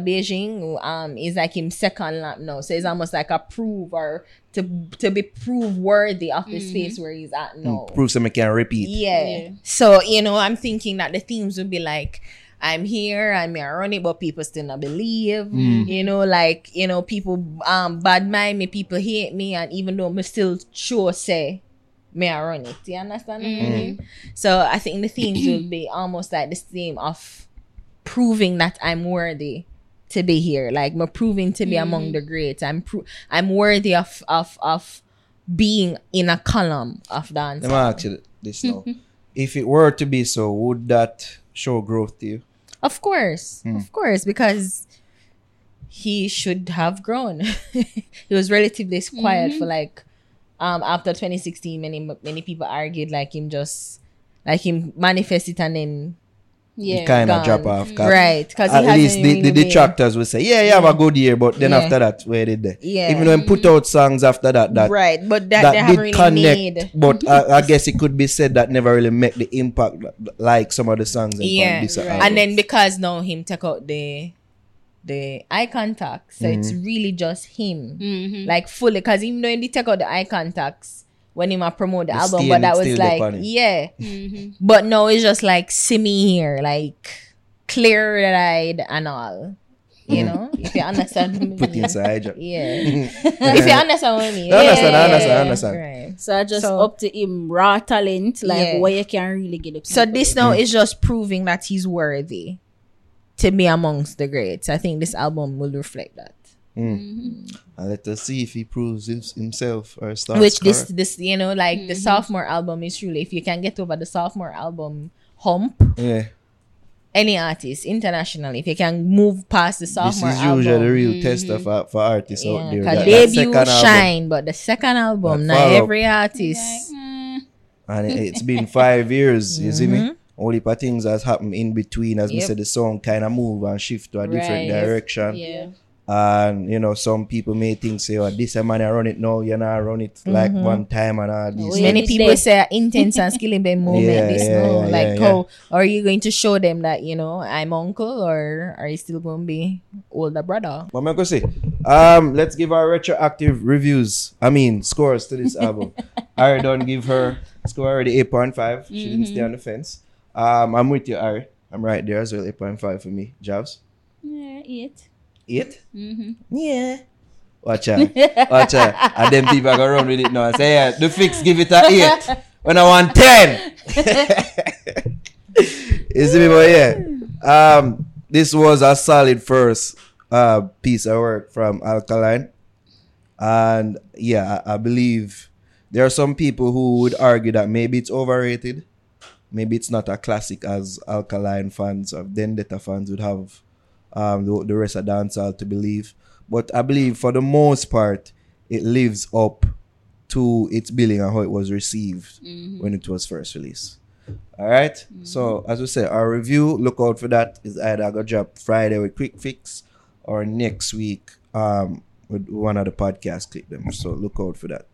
Beijing. It's like him second lap now, so it's almost like a prove or to be prove worthy of the space where he's at now. Prove something can repeat. Yeah. So you know, I'm thinking that the themes would be like, I'm here, I may run it, but people still not believe. You know, like, you know, people bad mind me, people hate me, and even though me still sure say, may I run it. You understand what I mean? So I think the themes will be almost like the theme of proving that I'm worthy to be here. Like, me proving to be among the great. I'm worthy of being in a column of dance. Let me ask you this now. If it were to be so, would that show growth to you? Of course. Of course, because he should have grown. He was relatively quiet for like after 2016, many people argued like him just like him manifest it and then he kind of drop off. Right. Because at least the detractors will say, yeah, you have a good year, but then after that, where did they? Yeah. Even though he put out songs after that. Right. But that they haven't really connect, made. But I guess it could be said that never really made the impact like some of the songs. And and then because now him take out the eye contact, so it's really just him. Like fully, because even though he take out the eye contacts, when he might promote the album, but that was like, but no, it's just like, see me here, like clear-eyed and all, you know, if you understand me. Put inside, if you understand what I mean. I understand. Right. So just up to him, raw talent, like where you can really get it. So this now is just proving that he's worthy to be amongst the greats. I think this album will reflect that. And let us see if he proves himself or starts. Which this you know, like the sophomore album is really, if you can get over the sophomore album hump, any artist internationally, if you can move past the sophomore album, this is usually the real tester for artists out there. Because debut shine, but the second album, not every artist. And it's been 5 years. You see me. Only things that happened in between, as we said, the song kind of move and shift to a different direction. And you know, some people may think, say, oh, this man I run it now, you know, I run it like one time and all this. Many people say intense and Skillibeng moment are you going to show them that, you know, I'm uncle, or are you still gonna be older brother? But I'm gonna say, let's give our retroactive reviews. I mean scores to this album. Ari don't give her score already 8.5. She didn't stay on the fence. I'm with you, Ari. I'm right there as well, 8.5 for me. Javs? Yeah, 8. Yeah. Watch out. And then people go around with it now and say, yeah, the fix, give it an 8. When I want 10. You see me, but yeah. This was a solid first piece of work from Alkaline. And yeah, I believe there are some people who would argue that maybe it's overrated. Maybe it's not a classic as Alkaline fans or Dendetta fans would have the rest of dancehall to believe, but I believe for the most part it lives up to its billing and how it was received when it was first released. Alright, so as we said, our review, look out for that, is either gonna drop Friday with Quick Fix or next week with one of the podcast clip them, so look out for that.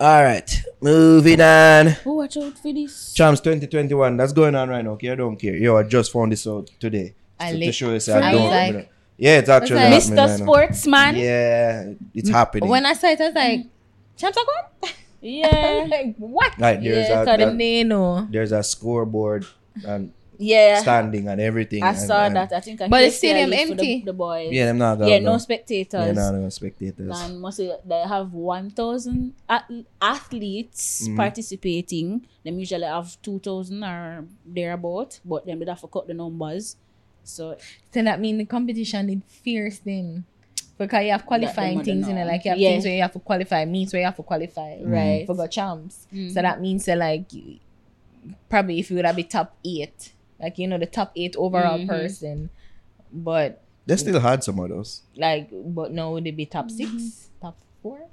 Alright, moving on. Oh, watch out for this Champs 2021 that's going on right now. Care Don't Care. Yo, I just found this out today. To show you, I don't. Like, yeah, it's actually like, Mr. Sportsman. Yeah, it's happening. When I saw it, I was like, "Champs are gone." Yeah, like what? Like there's a scoreboard and standing and everything. I saw that. I think, but the stadium empty. The boys. Yeah, they're not. No spectators. Yeah, no spectators. And mostly they have 1,000 athletes participating. They usually have 2,000 or thereabout, but then they have to cut the numbers. So that mean the competition is fierce then, because you have qualifying things, you know, like you have things where you have to qualify, meets where you have to qualify, right? For the Champs, so that means that like probably if you would have been top 8, like you know the top 8 overall person, but they still had some of those. Like, but no, would it be top 6, top 4?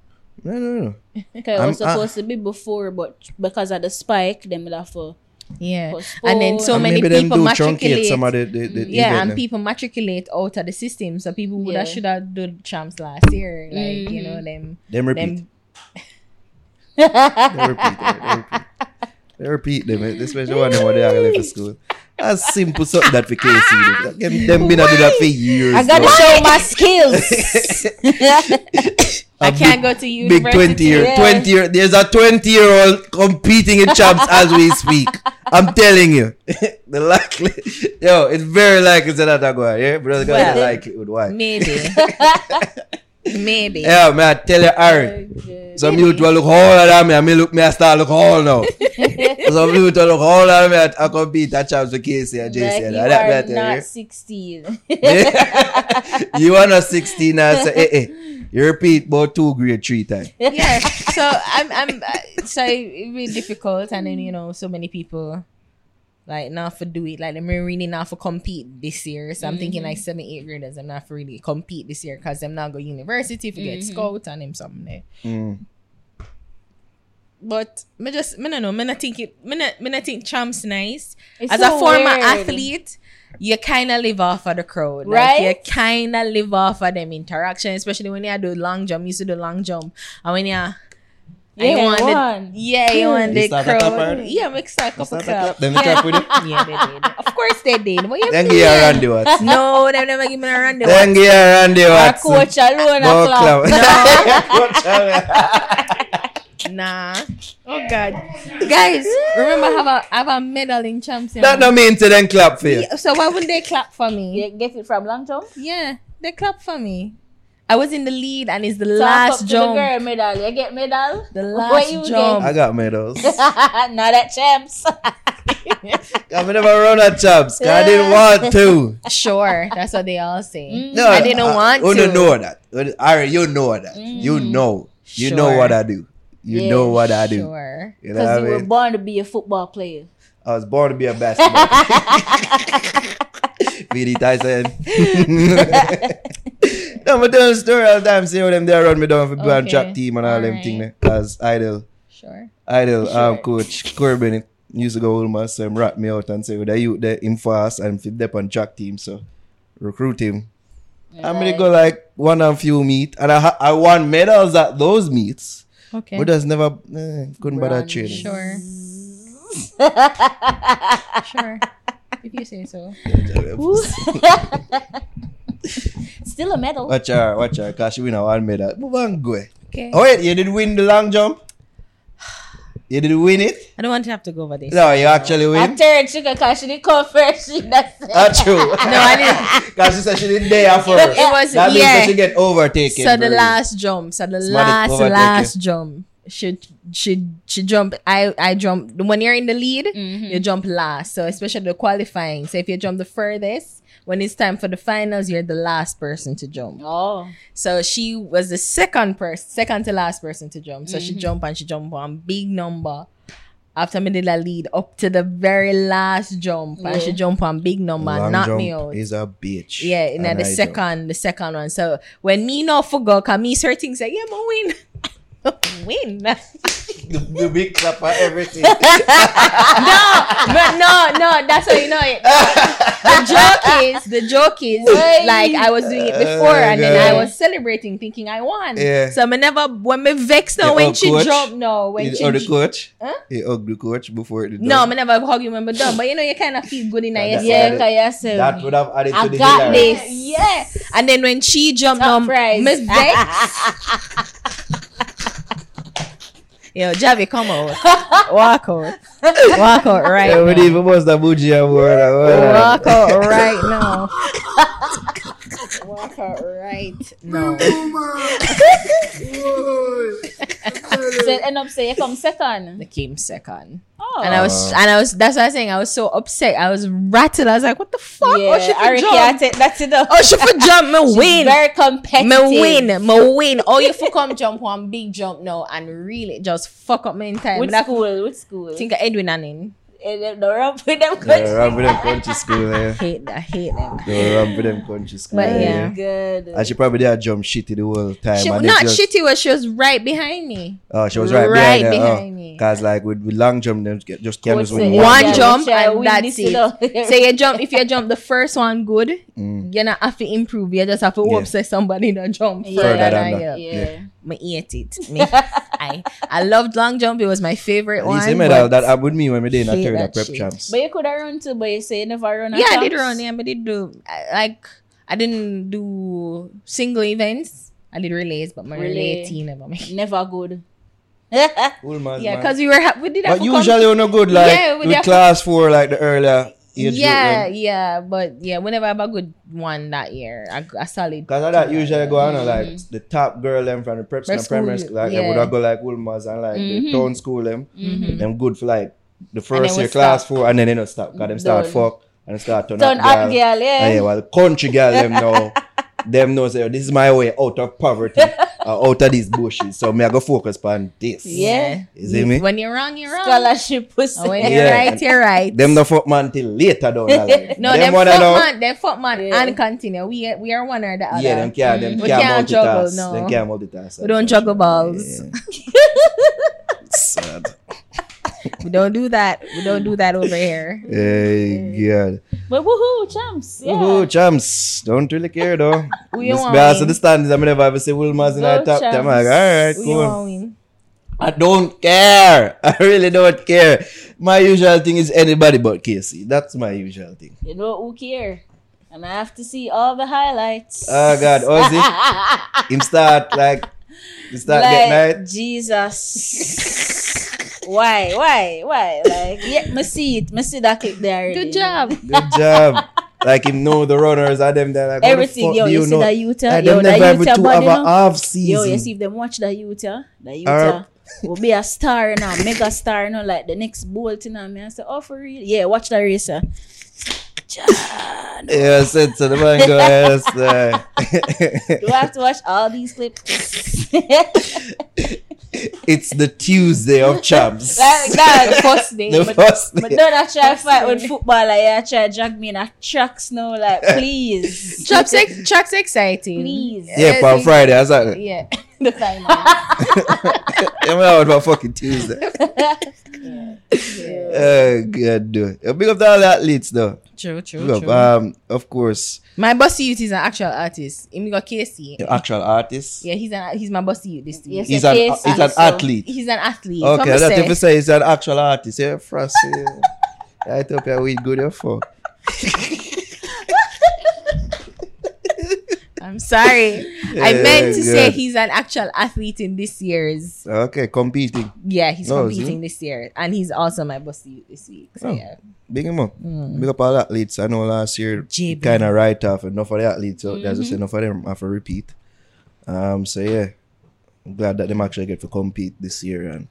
No. Okay, it was supposed to be before, but because of the spike, then we'll have to. Yeah, and then many people matriculate. Some of the event, and people matriculate out of the system. So people would have should have done Champs last year, like you know them. Them repeat. They repeat them. Especially when they are left school. That's simple something that for KC. Them been doing that for years. I gotta show my skills. I can't go to university. Big 20 year. There's a 20-year-old competing in Champs as we speak. I'm telling you, it's very likely that I go out. Yeah, brother, well, like it would why? Maybe. Yeah, man, I tell you, Ari. Okay. Some people look all at me, and me look me. I start look all now. Some people look all at me. I compete at Champs with KC and JC. Like that you are not 16. You are not 16. I say, you repeat about 2 grade 3 times. Yeah, so so it's really difficult, and then so many people like not for do it. Like I'm really not for compete this year. So I'm thinking like 7, 8 graders, I'm not for really compete this year because I'm not go to university if you get scout and them something there. But I don't know. I think Champs nice. It's as so a former athlete, you kind of live off of the crowd, right? Like, you kind of live off of them interaction, especially when you do long jump. You used to do long jump, and when you want the crowd. Yeah, mix a couple of clap. Them clap with it. Yeah, they did. Of course they did. What you mean? Then give a Randy Watts. No, them never give me a Randy Watts. Then give a Randy Watts. Our coach alone a clap. Nah. Oh God. Guys, remember I have a medal in Champs. That don't mean to then clap for you. Yeah, so why wouldn't they clap for me? They get it from long jump? Yeah. They clap for me. I was in the lead and it's the last jump. The girl medal. You get medal? The last jump. Get? I got medals. Not at Champs. I've never run at Champs. I didn't want to. Sure. That's what they all say. No, I didn't want to. You know that. Ari, you know that. You know. You know what I do. You know what I do. Sure. Because you were born to be a football player. I was born to be a basketball player. BD Tyson. No, but tell the story all the time. See how them there run me down for the track team and all them things. Because Idol. Sure. Idol coach Corbin used to go home and so rat me out and say, well, the youth there, him fast and fit up on track team. So recruit him. Right. I'm going to go like one and few meet. And I won medals at those meets. Okay. But that's never couldn't bother training. Sure. Sure. If you say so. Still a medal. Watch her, because she win a one medal. Move on, go. Okay. Oh wait, you did win the long jump. You did win it. I don't want to have to go over this. No, you actually win. I turned sugar because she didn't come first. That's true. No, I didn't. Because she said she didn't dare for her. It was, that means that she get overtaken. So the last jump. So the last jump. She jump. I jump. When you're in the lead, you jump last. So especially the qualifying. So if you jump the furthest, when it's time for the finals, you're the last person to jump. Oh. So she was the second to last person to jump. So she jumped on big number. After me did a lead up to the very last jump. Yeah. And she jumped on big number and knocked me out. Is a bitch. Yeah, and then the second one. So when me no forgot, cause me certain say, yeah, ma win. Win. the big clap for everything. No, that's how you know it. The joke is like I was doing it before and then I was celebrating thinking I won. Yeah. So I never when me vexed now when she jumped no when you she hug the coach. Huh? You hug the coach before it. No, I never hug you when I done. But you kind of feel good in yourself. That would have added to the got hilarious. This. Yes. And then when she jumped on Miss Vex. Yo, Javi, come on. Walk out right now. We even was the bougie award. Walk out right now. Walk out right now. So end up saying you come second. I came second. Oh. And I was. That's what I was saying. I was so upset. I was rattled. I was like, "What the fuck? Yeah, oh, she for jump. That's it. Oh, she for jump. Me win. Very competitive. Me win. Oh, you for come jump one big jump now and really just fuck up my entire. What school? Think of Edwin and him. They run with them country school. Yeah. I hate them. They run with them country school. But yeah. Good. And she probably did jump shitty the whole time. She was right behind me. Oh, she was right behind me. Because like with long jump, them just came with one jump and that's it. So if you jump the first one good, you're not have to improve. You just have to upset somebody that jump further than you. Yeah. I ate it. I loved long jump. It was my favorite one. You that I would me when we did not carry that prep shit. Champs. But you could have run too, but you say you never run. Yeah, I did run. Yeah, but I did do like I didn't do single events. I did relays, but my relay team never good. Cool, man, yeah, because we were we did. But usually we're not good like with class for like the earlier. But yeah, whenever I have a good one that year, I solid. Because of that, usually go on like the top girl them from the prep school, primary school, like they would have go like Woolmas and like the town school them, them good for like the first year class four, and then they don't stop because them start fuck and start turn up girl, yeah. And, yeah, well, country girl them now, them knows this is my way out of poverty. Out of these bushes, so me I go focus on this. Yeah, you see me. When you're wrong, you're wrong. Scholarship pussy. Oh, when you're right, you're right. Them no fuck man till later down. No, them fuck man. Them fuck man and continue. We are one or the other. Yeah, them can't. Them can't juggle. No, them can't multitask. We don't juggle balls. Sad. We don't do that. We don't do that over here. Hey, God. But woohoo, champs. Yeah. Woohoo, champs. Don't really care though. We don't win. The standings, I never ever say Wilma's in our top. I'm like, all right, cool. I don't care. I really don't care. My usual thing is anybody but Casey. That's my usual thing. You know who care? And I have to see all the highlights. Oh, God. Ozzy. Him start like get night. Jesus. Why? Like, yeah, me see that clip there already. Good job. Like, him know the runners are them. They're like, everything. Yo, you see know? That Utah? Like, yo, that never Utah body, no? Half season. Yo, you see if them watch that Utah will be a star now, mega star now, like the next Bolt, you know, me. I say, oh, for real? Yeah, watch that racer. John. Yeah, I said to the man, go, yes. Do I have to watch all these clips? It's the Tuesday of Champs. That's the first day. But don't I try to fight with football. Like, I try to drag me in a tracks now. Like, please. Tracks exciting. Please. Yeah, for Friday. I said, yeah. The final. I'm out for fucking Tuesday. Yeah. God, dude. Big up to all the athletes, though. True. Of course. My Buss Di Utes is an actual artist. And we got Casey. The actual artist? Yeah, he's my Buss Di Utes this year. He's an athlete. He's an athlete. Okay, that's if you say he's an actual artist. Yeah, Frost. Yeah. I hope you weed good for. I'm sorry. Yeah, I meant to say he's an actual athlete in this year's. Okay, competing. Yeah, he's competing this year. And he's also my Buss Di Utes this week. So yeah. Big him up. Big up all athletes. I know last year kind of write off enough of the athletes. So there's just enough of them have to repeat. So yeah. I'm glad that them actually get to compete this year. And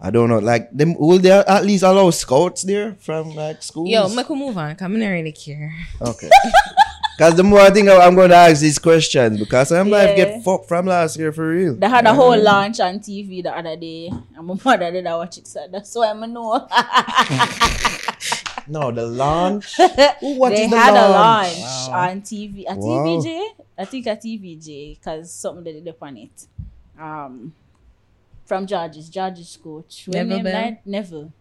I don't know, like them will there at least allow scouts there from like schools? Yo, make a move on. I'm not really care. Okay. Because the more I think I'm going to ask these questions, because I'm like, get fucked from last year for real. They had a whole launch on TV the other day, and my mother did I watch it, so that's why I know. No, the launch? Ooh, what they is the had launch? A launch on TV. A TVJ? I think a TVJ, because something they did upon it. From George's coach. Neville.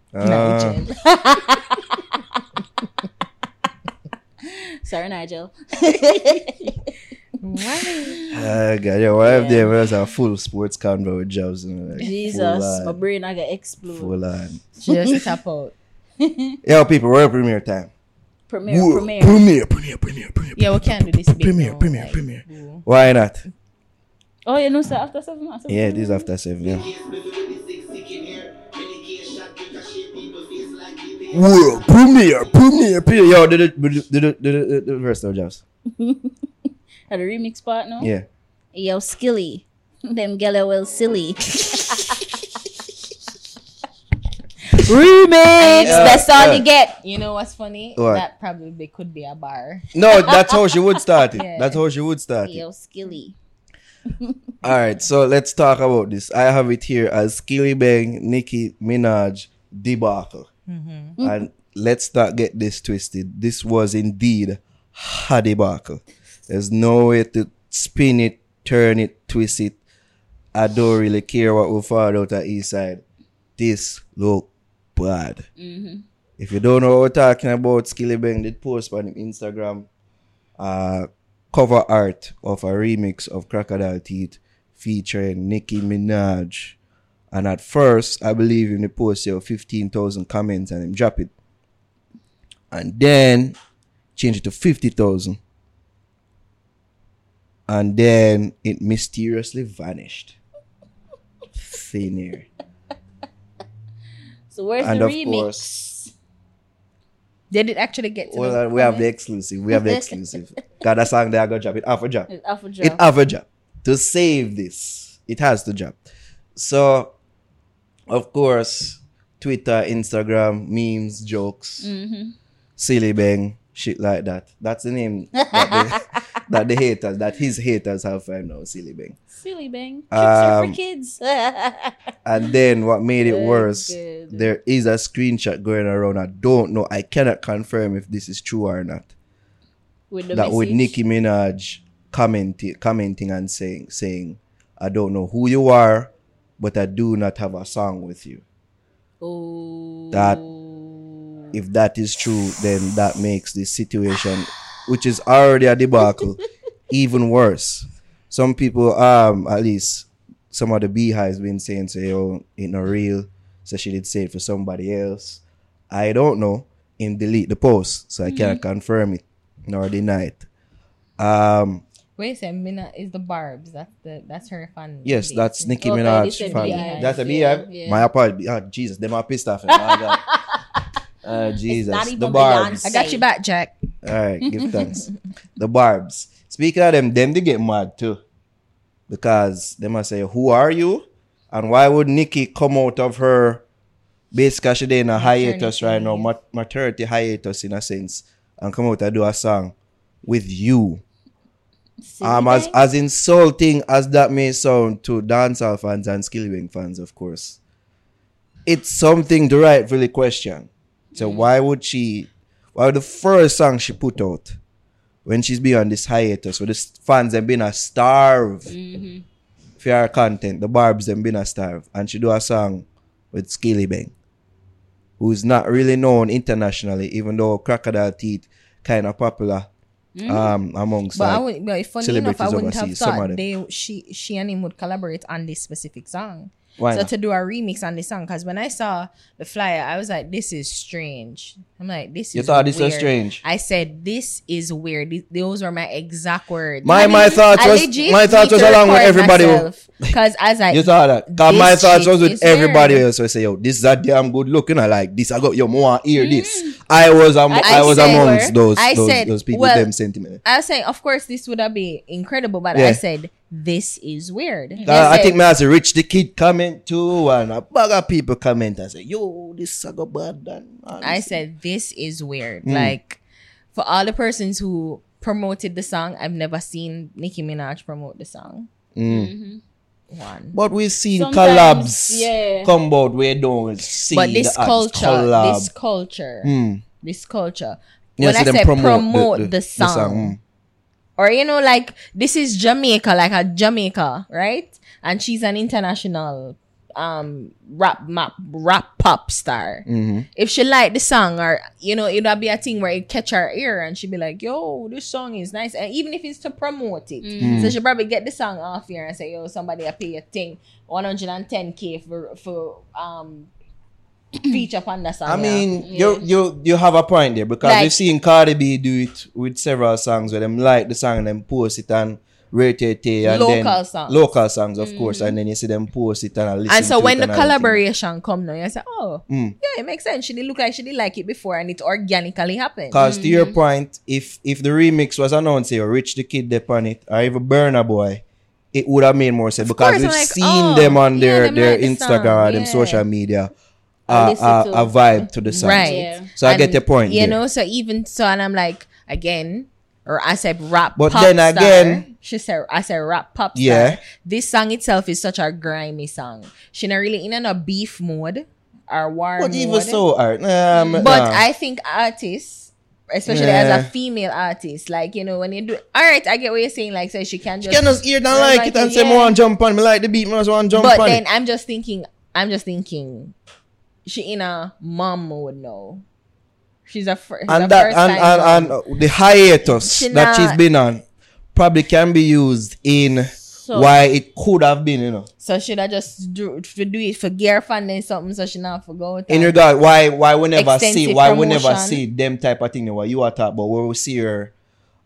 Sorry, Nigel. God, yeah, what if there was a full sports convo with jobs? Like, Jesus, my brain I got explode. Full on. Just tap out. Yo, people, we're at premiere time. Premiere. Yeah, we can't do this. Premiere. Yeah. Why not? Oh, you know, sir, after 7 months. Yeah, it is after 7. Yeah. World premiere. Yo, did the rest of jobs. Had a remix part, no? Yeah. Yo, Skilly. Them gala well silly. Remix. That's all you get. You know what's funny? What? That probably could be a bar. No, that's how she would start it. Yeah. That's how she would start it. Yo, Skilly. All right, so let's talk about this. I have it here as Skillibeng, Nicki Minaj debacle. Mm-hmm. And let's not get this twisted. This was indeed a debacle. There's no way to spin it, turn it, twist it. I don't really care what we found out at Eastside. This look bad. Mm-hmm. If you don't know what we're talking about, Skillibeng did post on Instagram cover art of a remix of Crocodile Teeth featuring Nicki Minaj And at first, I believe him to post 15,000 comments and him drop it. And then change it to 50,000. And then it mysteriously vanished. Thin air. So where's and the remix? Course, did it actually get to well, we have the exclusive. We have the exclusive. Got a song there, I got to drop it. It have a job. To save this, it has to drop. So, of course, Twitter, Instagram, memes, jokes, Skillibeng, shit like that. That's the name that his haters have for him now, Skillibeng. Skillibeng. Chips are for kids. And then what made it worse, there is a screenshot going around. I don't know. I cannot confirm if this is true or not. With Nicki Minaj commenting and saying, I don't know who you are, but I do not have a song with you. Oh. If that is true, then that makes this situation, which is already a debacle, even worse. Some people, at least some of the Beehives been saying, it's not real. So she did say it for somebody else. I don't know. And delete the post. So I can't confirm it nor deny it. Wait a second, Mina is the Barbs. That's her fan. Yes, base. That's Nicki Minaj's fan. Beehive. That's a Beehive? Yeah. My apologies. Oh, Jesus, them are pissed off. Jesus. Not even the Barbs. I got you back, Jack. All right, give thanks. The Barbs. Speaking of them they get mad too. Because they must say, who are you? And why would Nicki come out of her, basically she's in a hiatus right now, maternity hiatus in a sense, and come out and do a song with you? As insulting as that may sound to dancehall fans and Skillibeng fans, of course, it's something to rightfully question. So why would the first song she put out when she's been on this hiatus, where the fans have been a starve for her content, the Barbs have been a starve, and she do a song with Skillibeng, who's not really known internationally, even though Crocodile Teeth kind of popular amongst celebrities overseas. I wouldn't have thought she and him would collaborate on this specific song. Why so not? To do a remix on this song, because when I saw the flyer, I was like, this is strange. I'm like, this is weird. You thought this was strange? I said, this is weird. Those were my exact words. My thoughts was along with everybody. Because I was like, you thought that? Because my thoughts was with everybody else. So I say, yo, this is a damn good looking. I like this. I got your more ear this. I was amongst those people, them sentiment. I was saying, of course, this would have been incredible, but I said, this is weird. I think me as a Rich the Kid comment too, and a bag of people comment and say, yo, this is a bad done. I said, this is weird. Like, for all the persons who promoted the song, I've never seen Nicki Minaj promote the song. One. But we've seen collabs come out where don't see. But this culture. When I said promote the song. Or, like, this is Jamaica, like a Jamaica, right? And she's an international rap pop star. If she liked the song, or, it'll be a thing where it catch her ear and she'd be like, yo, this song is nice. And even if it's to promote it. So she'll probably get the song off here and say, yo, somebody will pay a thing, 110K for feature on that song. I mean, you have a point there, because we've seen Cardi B do it with several songs where them like the song and them post it and rate it and local songs of course, and then you see them post it and listen. And so when the collaboration come now, you say, it makes sense. She did look like she did like it before, and it organically happened. Because to your point, if the remix was announced, or Rich the Kid upon it, or even Burna Boy, it would have made more sense, because we've seen them on their Instagram, them social media. A vibe to the song, right? So I get your point, know. So even so, and I'm like, again, or I said rap, but pop then star. Again, she said, I said rap pop star. This song itself is such a grimy song. She not really in a beef mode or war mode. But even so, but I think artists, especially as a female artist, like, when you do, all right, I get what you're saying. Like, so she can just hear down like it and say, "I want to jump on me like the beat, I want to jump on." But then I'm just thinking. She in a mom mode now. She's a first time, and the hiatus she's been on probably can be used in So why it could have been, you know. So should I just do it for gear funding something so she not forgot? In regard, why we never see them type of thing what you are talking about, where we see her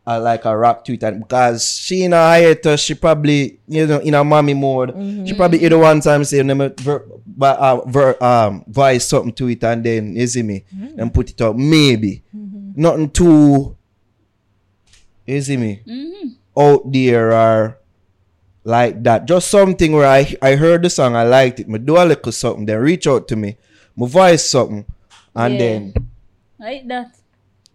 like a rap tweet, and because she in a hiatus, she probably, you know, in a mommy mode, mm-hmm. she probably either one time say voice something to it and then you see me mm-hmm. and put it up. Maybe. Mm-hmm. Nothing too you see me mm-hmm. out there or like that. Just something where I heard the song, I liked it. Me do a little something, then reach out to me. Me voice something and then like that.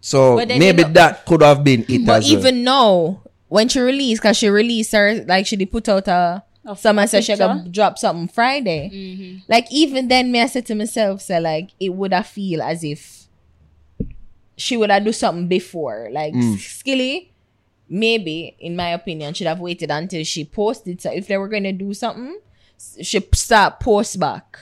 So maybe that could have been it as well. But even now, when she released, because she released her, like she did put out a summer session, she gonna drop something Friday. Mm-hmm. Like even then, me I said to myself, so like it would have feel as if she would have do something before. Like Skilly, maybe in my opinion, should have waited until she posted. So if they were going to do something, she start post back.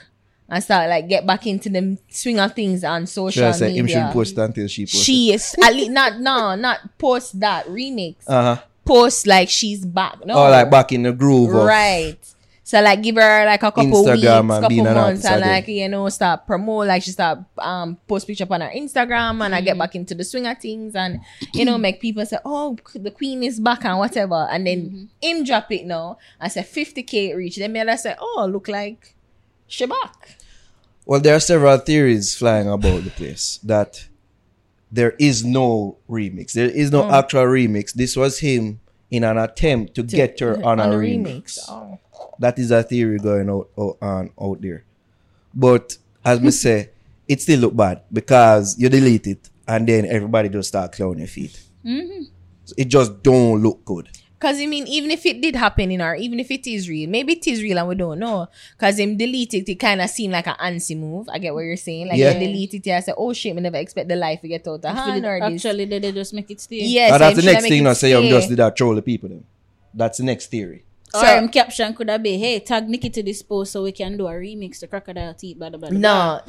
And start like get back into the swing of things on social media. Him shouldn't post until she posts. She is at least not post that remix. Uh-huh. Post like she's back. No, or like back in the groove. Right. So like give her like a couple Instagram weeks, couple months, and like you know start promote. Like she start post picture up on her Instagram, and I get back into the swing of things, and you know make people say, oh, the queen is back and whatever, and then him drop it now. I say 50K reach. Then me say, oh, look like she back. Well, there are several theories flying about the place that there is no remix. There is no actual remix. This was him in an attempt to get her on a remix. Oh. That is a theory going out there. But as me say, it still look bad because you delete it and then everybody just start clowning your feet. Mm-hmm. So it just don't look good. Because, I mean, even if it did happen in her, even if it is real, maybe it is real and we don't know. Because him delete it, it kind of seemed like an antsy move. I get what you're saying. Like, you delete it, I say, oh shit, I never expect the life to get out of hand or this. Actually, they just make it stay. Yeah, so that's the next thing. I say, I'm just did that troll the people then. That's the next theory. So, or caption could have been, hey, tag Nicki to this post so we can do a remix to Crocodile Teeth, blah, blah, blah. No,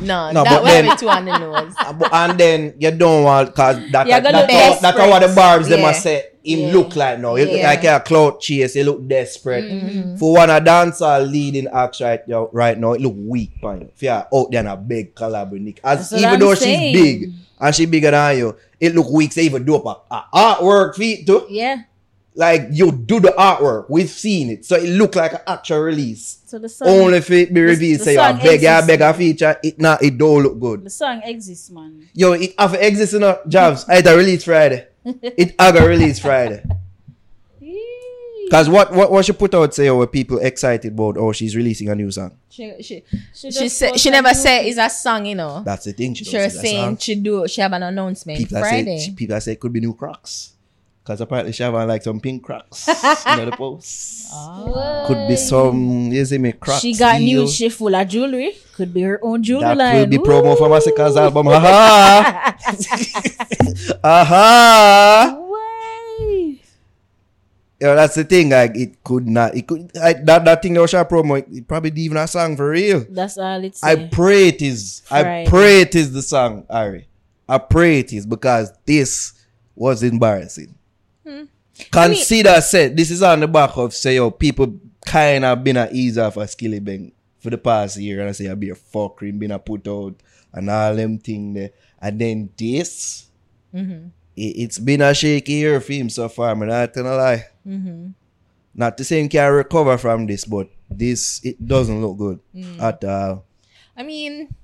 that would be too on the nose. And then you don't want, because that's how the barbs they must say, him look like now. You look like a clout chase, you look desperate. Mm-hmm. For one, a dancer leading acts right now, it look weak, man. If you're out there in a big collab with Nicki. Even though she's big, and she's bigger than you, it look weak, so even do up a artwork feat too. Yeah. Like, you do the artwork. We've seen it. So it look like an actual release. So the song... Only if it be revealed, say, I beg a feature. It don't look good. The song exists, man. Yo, it have exists, you know, Jobs. It's a release Friday. It have a release Friday. Because what she put out, say, were people excited about, oh, she's releasing a new song? She never said it's a song, you know. That's the thing. She's saying she have an announcement people Friday. People say it could be new Crocs. Because apparently she having like some pink Crocs in the post. Oh. Could be some, you see me, Crocs. She got new, she full of jewelry. Could be her own jewelry line. That will be promo for Massacre's album. Aha! Aha! Why? You know, that's the thing. Like, that thing that was her promo, it probably didn't even a song for real. That's all it's. I pray it is. Friday. I pray it is the song, Ari. I pray it is because this was embarrassing. Consider said this is on the back of say yo people kind of been a ease off a Skillibeng for the past year and I say I be a fuckery been a put out and all them thing there and then this it's been a shaky year for him so far. I'm not gonna lie. Not to say he can recover from this, but this it doesn't look good at all. I mean,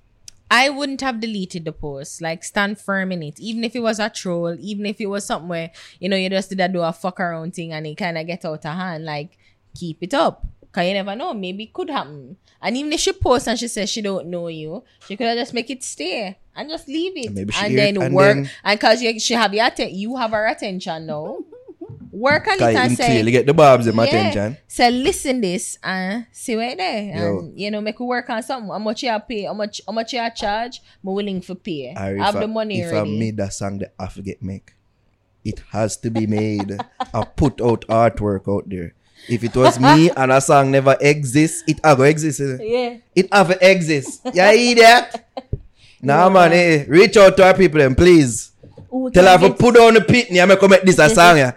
I wouldn't have deleted the post. Like, stand firm in it. Even if it was a troll, even if it was something where, you know, you just did do a fuck around thing and it kind of get out of hand, like, keep it up. Because you never know. Maybe it could happen. And even if she posts and she says she don't know you, she could have just make it stay and just leave it. And then work. And because you have her attention now. Work on it and say... clearly get the bobs in my attention. So listen this and see where it there. And, you know, make we work on something. How much you are pay? How much you are charge? I'm willing for pay. I have the money already. If I made that song that I forget make, it has to be made. I put out artwork out there. If it was me and a song never exists, it ever exists. Yeah. It ever exists. Yeah, idiot. Nah, man, eh. Reach out to our people then, please. Tell her to put down the pit and I make this a song, yeah.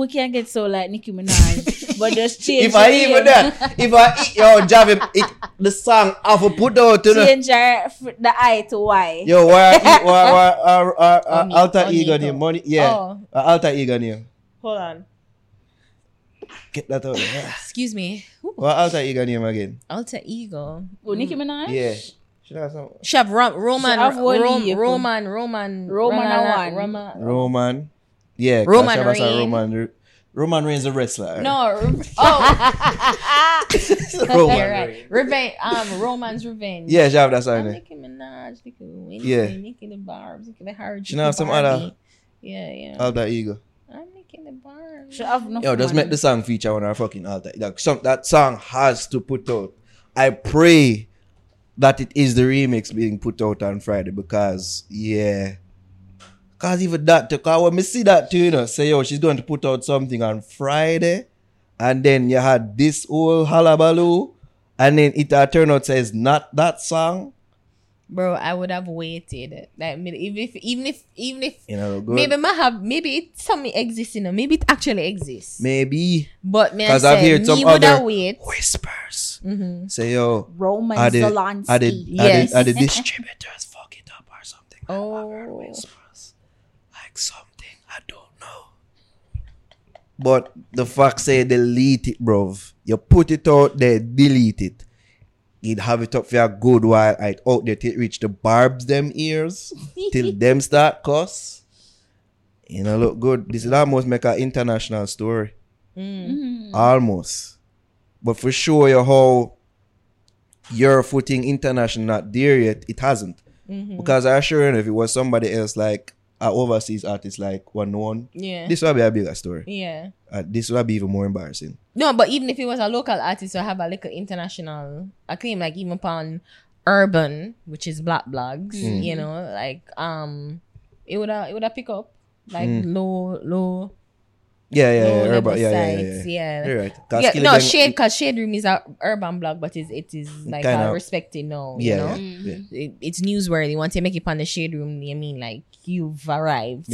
we can't get so like Nicki Minaj, but just change. If I even that, if I eat your Javi, the song I will put out to change the I to Y. Yo, why alter ego name, money, yeah, oh. Alter ego name. Hold on. Get that out. Yeah. Excuse me. What alter ego name again? Alter ego. Oh, Nicki Minaj. Yeah. She have Roman. Yeah, Roman Reigns. Roman Reigns a wrestler. Right? No. Oh. Roman Reigns. Revenge. Roman's Revenge. Yeah, she have that song. Nicki Minaj. Nicki Minaj. Yeah. Nicki the Barbs. Nicki the Harry. She have some other. Yeah, yeah. Alter ego. I'm making the bar. She have no. Yo, just make the song feature on our fucking altar. Like that song has to put out. I pray that it is the remix being put out on Friday because, yeah. Because even that, because when we see that too, you know, say, yo, she's going to put out something on Friday and then you had this whole hullabaloo and then it turned out says not that song. Bro, I would have waited. Like, even if you know, maybe it something exists, you know, maybe it actually exists. Maybe. But me, I've heard some other whispers. Mm-hmm. Say, yo, Roman Solonsky. Are the distributors fuck it up or something? Oh. I've heard whispers. Like something I don't know. But the fuck say delete it, bro. You put it out there, delete it. You'd have it up for a good while. I'd out there till it reach the barbs them ears. Till them start cuss. You know, look good. This will almost make an international story. Mm. Almost. But for sure, you how your footing international not there yet, it hasn't. Mm-hmm. Because I assure you, if it was somebody else, like an overseas artist, like one, yeah, this would be a bigger story. Yeah. This would be even more embarrassing. No, but even if it was a local artist, I have a little international acclaim, like even upon Urban, which is Black Blogs, you know, like it would have pick up like low. Yeah, Urban, yeah. You're right. Yeah, no, Shade, because Shade Room is an urban blog, but it is like respected now. Yeah, you know? Yeah. It's newsworthy. Once you make it on the Shade Room, you mean like you've arrived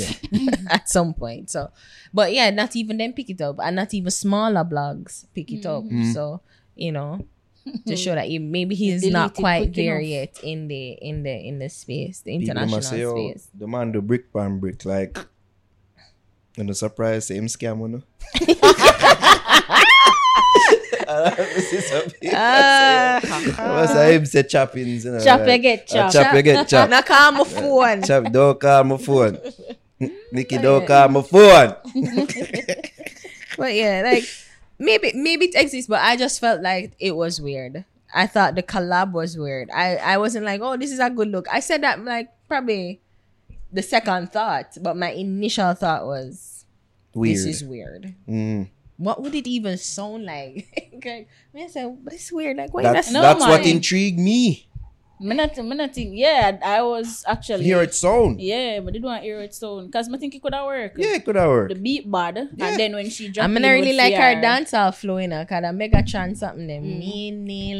at some point. So, but yeah, not even them pick it up, and not even smaller blogs pick it up. So you know, to show that maybe he's not quite there yet in the space, the international space. The man do brick pan brick like. And the surprise, same scam, you know? I say choppings, you know? Chop, you get chop. Chop, you get chop. Don't call my phone. Chop, don't call my phone. Nikki, don't call my phone. But yeah, like, maybe it exists, but I just felt like it was weird. I thought the collab was weird. I wasn't like, oh, this is a good look. I said that, like, probably... The second thought, but my initial thought was, weird. This is weird. Mm. What would it even sound like? Like I said, but it's weird. Like, wait, that's what intrigued me. I was actually... Hear it sound. Yeah, but they don't hear it sound. Because I think it could have worked. Yeah, it could have worked. The beat bad. Yeah. And then when she dropped I really like her dance all flowing. Because I make her chant something.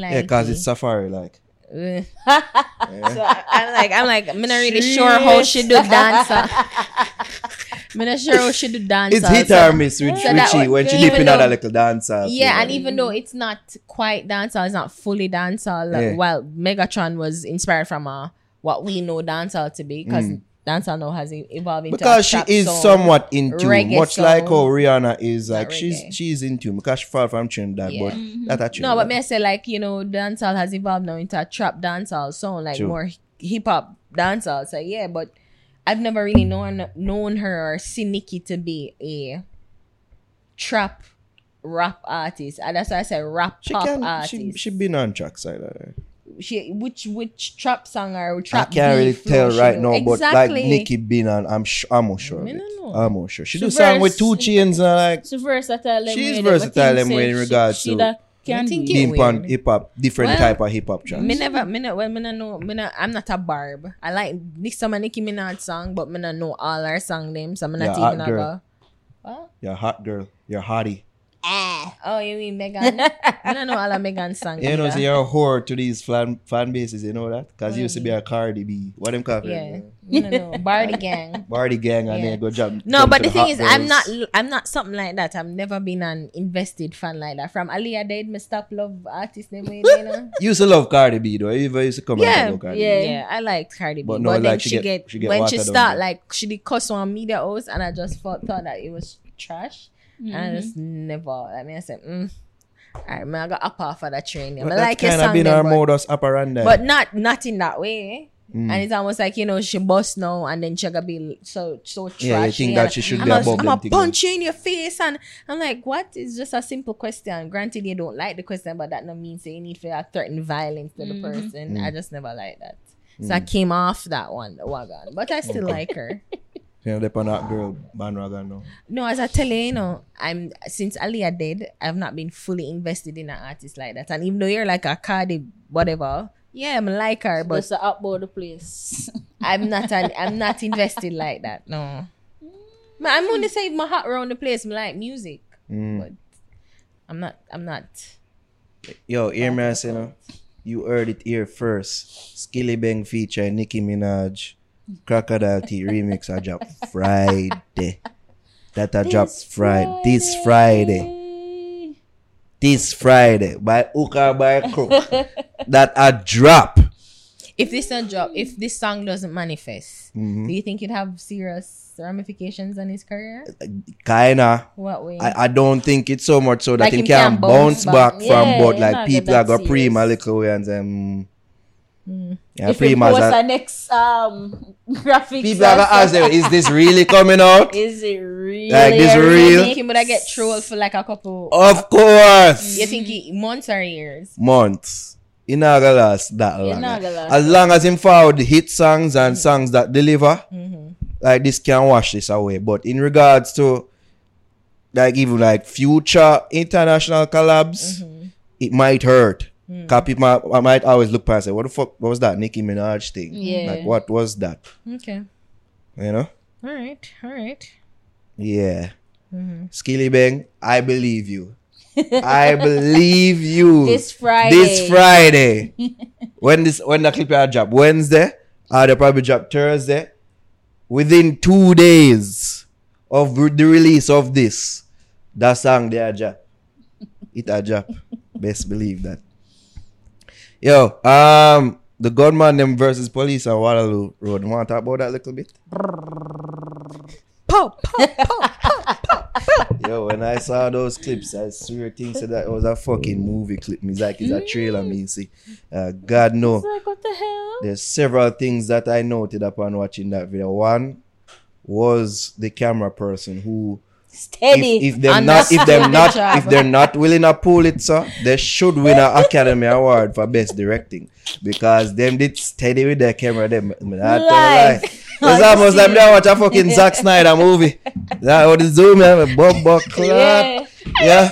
Like yeah, because it's safari-like. Yeah. So I'm like, I'm not really sure how she do dance. I'm not sure how she do dance. It's hit or miss with Richie when she dipping out a little dancer. Yeah, and even though it's not quite dancer, it's not fully dancer. Like, well, Megatron was inspired from what we know dancer to be because dancer now has evolved into because she is song, somewhat into much song. Like how Rihanna is like she's into because she far from Trinidad but that's actually no but me say like you know dancehall has evolved now into a trap dancehall song like more hip hop dancehall so but I've never really known her or seen Nicki to be a trap rap artist and that's why I say rap she pop artist she been on track side right? She, which trap singer or trap I can't really tell right now but like Nicki been on I'm sure she do song with two chains and like she's versatile in regards to being on hip hop different type of hip hop tracks I'm not a barb I like some of Nicki Minaj song but I don't know all her song names so I'm not even a girl. What? You're a hot girl you're hottie Oh, you mean Megan? I don't know all of Megan's songs. You know, so you're a whore to these fan bases, you know that? Because you used to be a Cardi B. What them called? Yeah. No. Bardi Gang. Bardi Gang, and then go jump. No, but the thing is, boys. I'm not something like that. I've never been an invested fan like that. From Aliyah Dead, me stop love artists them way, you know. You used to love Cardi B though. You used to come and go Cardi B. Yeah, I liked Cardi B. But, no, but then like she get when she start like she did cuss on media house, and I just thought that it was trash. Mm-hmm. And I just never. I mean, I said, alright, man, I got up off of that train. But that's like kind of been our modus operandi. But not in that way. And it's almost like, you know, she bust now and then she gonna be so trashy. Yeah, you think that she should be above them. I'm gonna punch you in your face, and I'm like, what? It's just a simple question. Granted, you don't like the question, but that don't mean so you need to threaten violence to the person. I just never like that. So I came off that one, wagon. But I still like her. You know, that girl bandwagon now. No, as I tell you, you know, I'm since Aliyah dead, I've not been fully invested in an artist like that. And even though you're like a Cardi, whatever, yeah, I'm like her, but it's outboard the place. I'm not invested like that. No, I'm gonna say my heart around the place. I'm like music, but I'm not. Yo, hear me, you know, you heard it here first. Skillibeng feature Nicki Minaj. Crocodile Teeth remix I drop Friday. That I drop Friday. This Friday. By hook or by crook. That I drop. If this song doesn't manifest, do you think it'd have serious ramifications on his career? Kinda. What way? I don't think it's so much so that like he can bounce back from but like people are gonna pre him a little way and then yeah, if it was our next graphics, people are gonna ask them, is this really coming out? Is it real? Like this real? You think he would get trolled for like a couple? Of course. You think he, months or years? Months. He not gonna last that long. As long as him found hit songs and songs that deliver, like this can wash this away. But in regards to like even like future international collabs, it might hurt. Copy I might always look past it. What the fuck? What was that Nicki Minaj thing? Yeah. Like what was that? Okay. You know. All right. Yeah. Skillibeng, I believe you. I believe you. This Friday. when the clip I drop Wednesday, I'll probably drop Thursday. Within 2 days of the release of this, that song they drop. It a drop. Best believe that. Yo, the gunman them versus police on Waterloo Road. You want to talk about that a little bit? Pop, pop, pop, pop, pop. Yo, when I saw those clips, I swear things said that it was a fucking movie clip. It's like it's a trailer, me see. God no. It's like, what the hell? There's several things that I noted upon watching that video. One was the camera person who steady. If they're not willing to pull it, sir, they should win an Academy Award for Best Directing because them did steady with their camera. Them, it's almost like me watch a fucking Zack Snyder movie. That what is doing, man? Bob Clark. Yeah.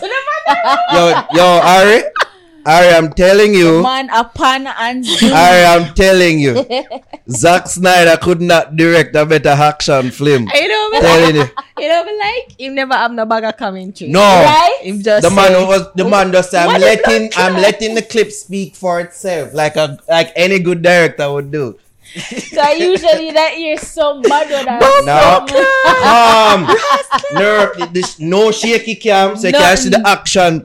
Yo, Ari, I'm telling you. Man upon and Ari, I'm telling you. Zack Snyder could not direct a better action film. You never have no bag of commentary. No. Right? I'm letting the clip speak for itself. Like any good director would do. So I usually that hear some mad on that. No shaky cam, so you can see the action.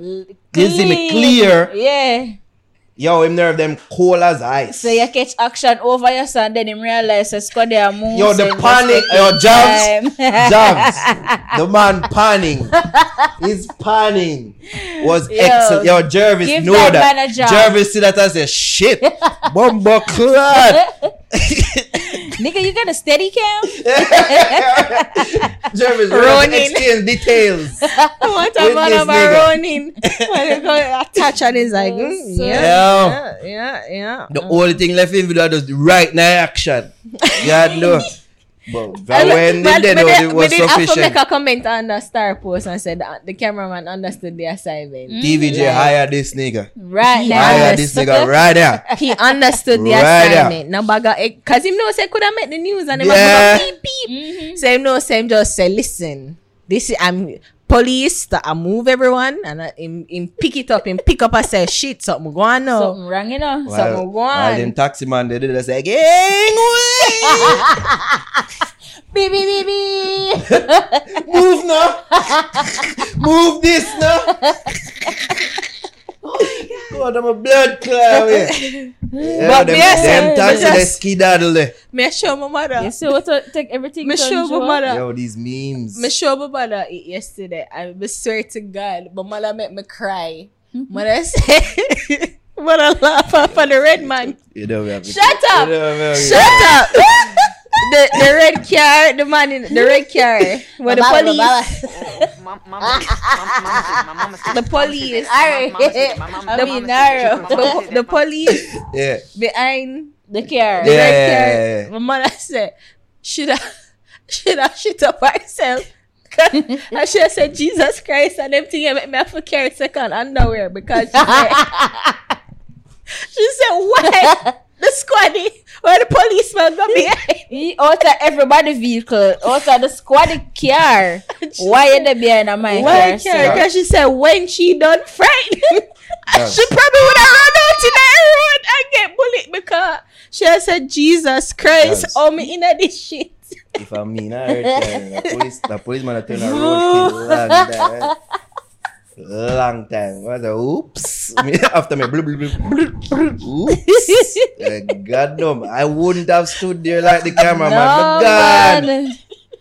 This is me clear. Yeah. Yo, him nerve them cold as ice. So you catch action over your son, then him realize it's got their moves. Yo, the panic. Yo, Jams. The man panning. His panning was excellent. Yo, Jervis know that. Man a job. Jervis see that as a shit. Bumbo clad. Nigga, you got a steady cam? Jervis, Ronin. Exchange details. What about Ronin? When I touch on his like, yeah. The only thing left in video was the right now action. God no. But when it was sufficient. I have to make a comment on the star post and said the cameraman understood the assignment. TVJ hire this nigga. Right now. Hire this nigga right there. He understood the assignment. Now because him knows he could have made the news and him was beep beep. So him knows him just say, listen, this I'm police that I move everyone and him pick it up, him pick up and say, shit, something going on. Something wrong, you know. Well, something going on. Well, them taxi man, they did just like, hey, bee, bee, bee, bee. Move now. Move this now. Oh my God, I'm a blood clot. Yeah, but them taxi, they skedaddle there. Me show my mother. You see what I take everything me show my mother. Yo, these memes. Me show my mother it yesterday. I swear to God, my mother made me cry. Mother said, mother laugh off for the red man. You don't have to. Shut up. Shut up. The red car, the man in the red car. Where the police. The police. Ari. The Naro. The police. Yeah. Behind the car. The red car. My mother said, should I shit up herself? I should have said, Jesus Christ, and them thing make me have to carry second underwear because she said, she said, what? The squaddy, where the policeman got behind. He outside everybody vehicle, outside the squaddy car. Why are they behind a man? Why car? Because she said when she done frightened, she probably would have run out in that road and get bullied because she has said, Jesus Christ, all me in this shit. If I mean I heard the policeman turn a road that. Long time. I was like, oops. After me, blub, blub, blub, blub, oops. God damn, I wouldn't have stood there like the cameraman. No, but God, man.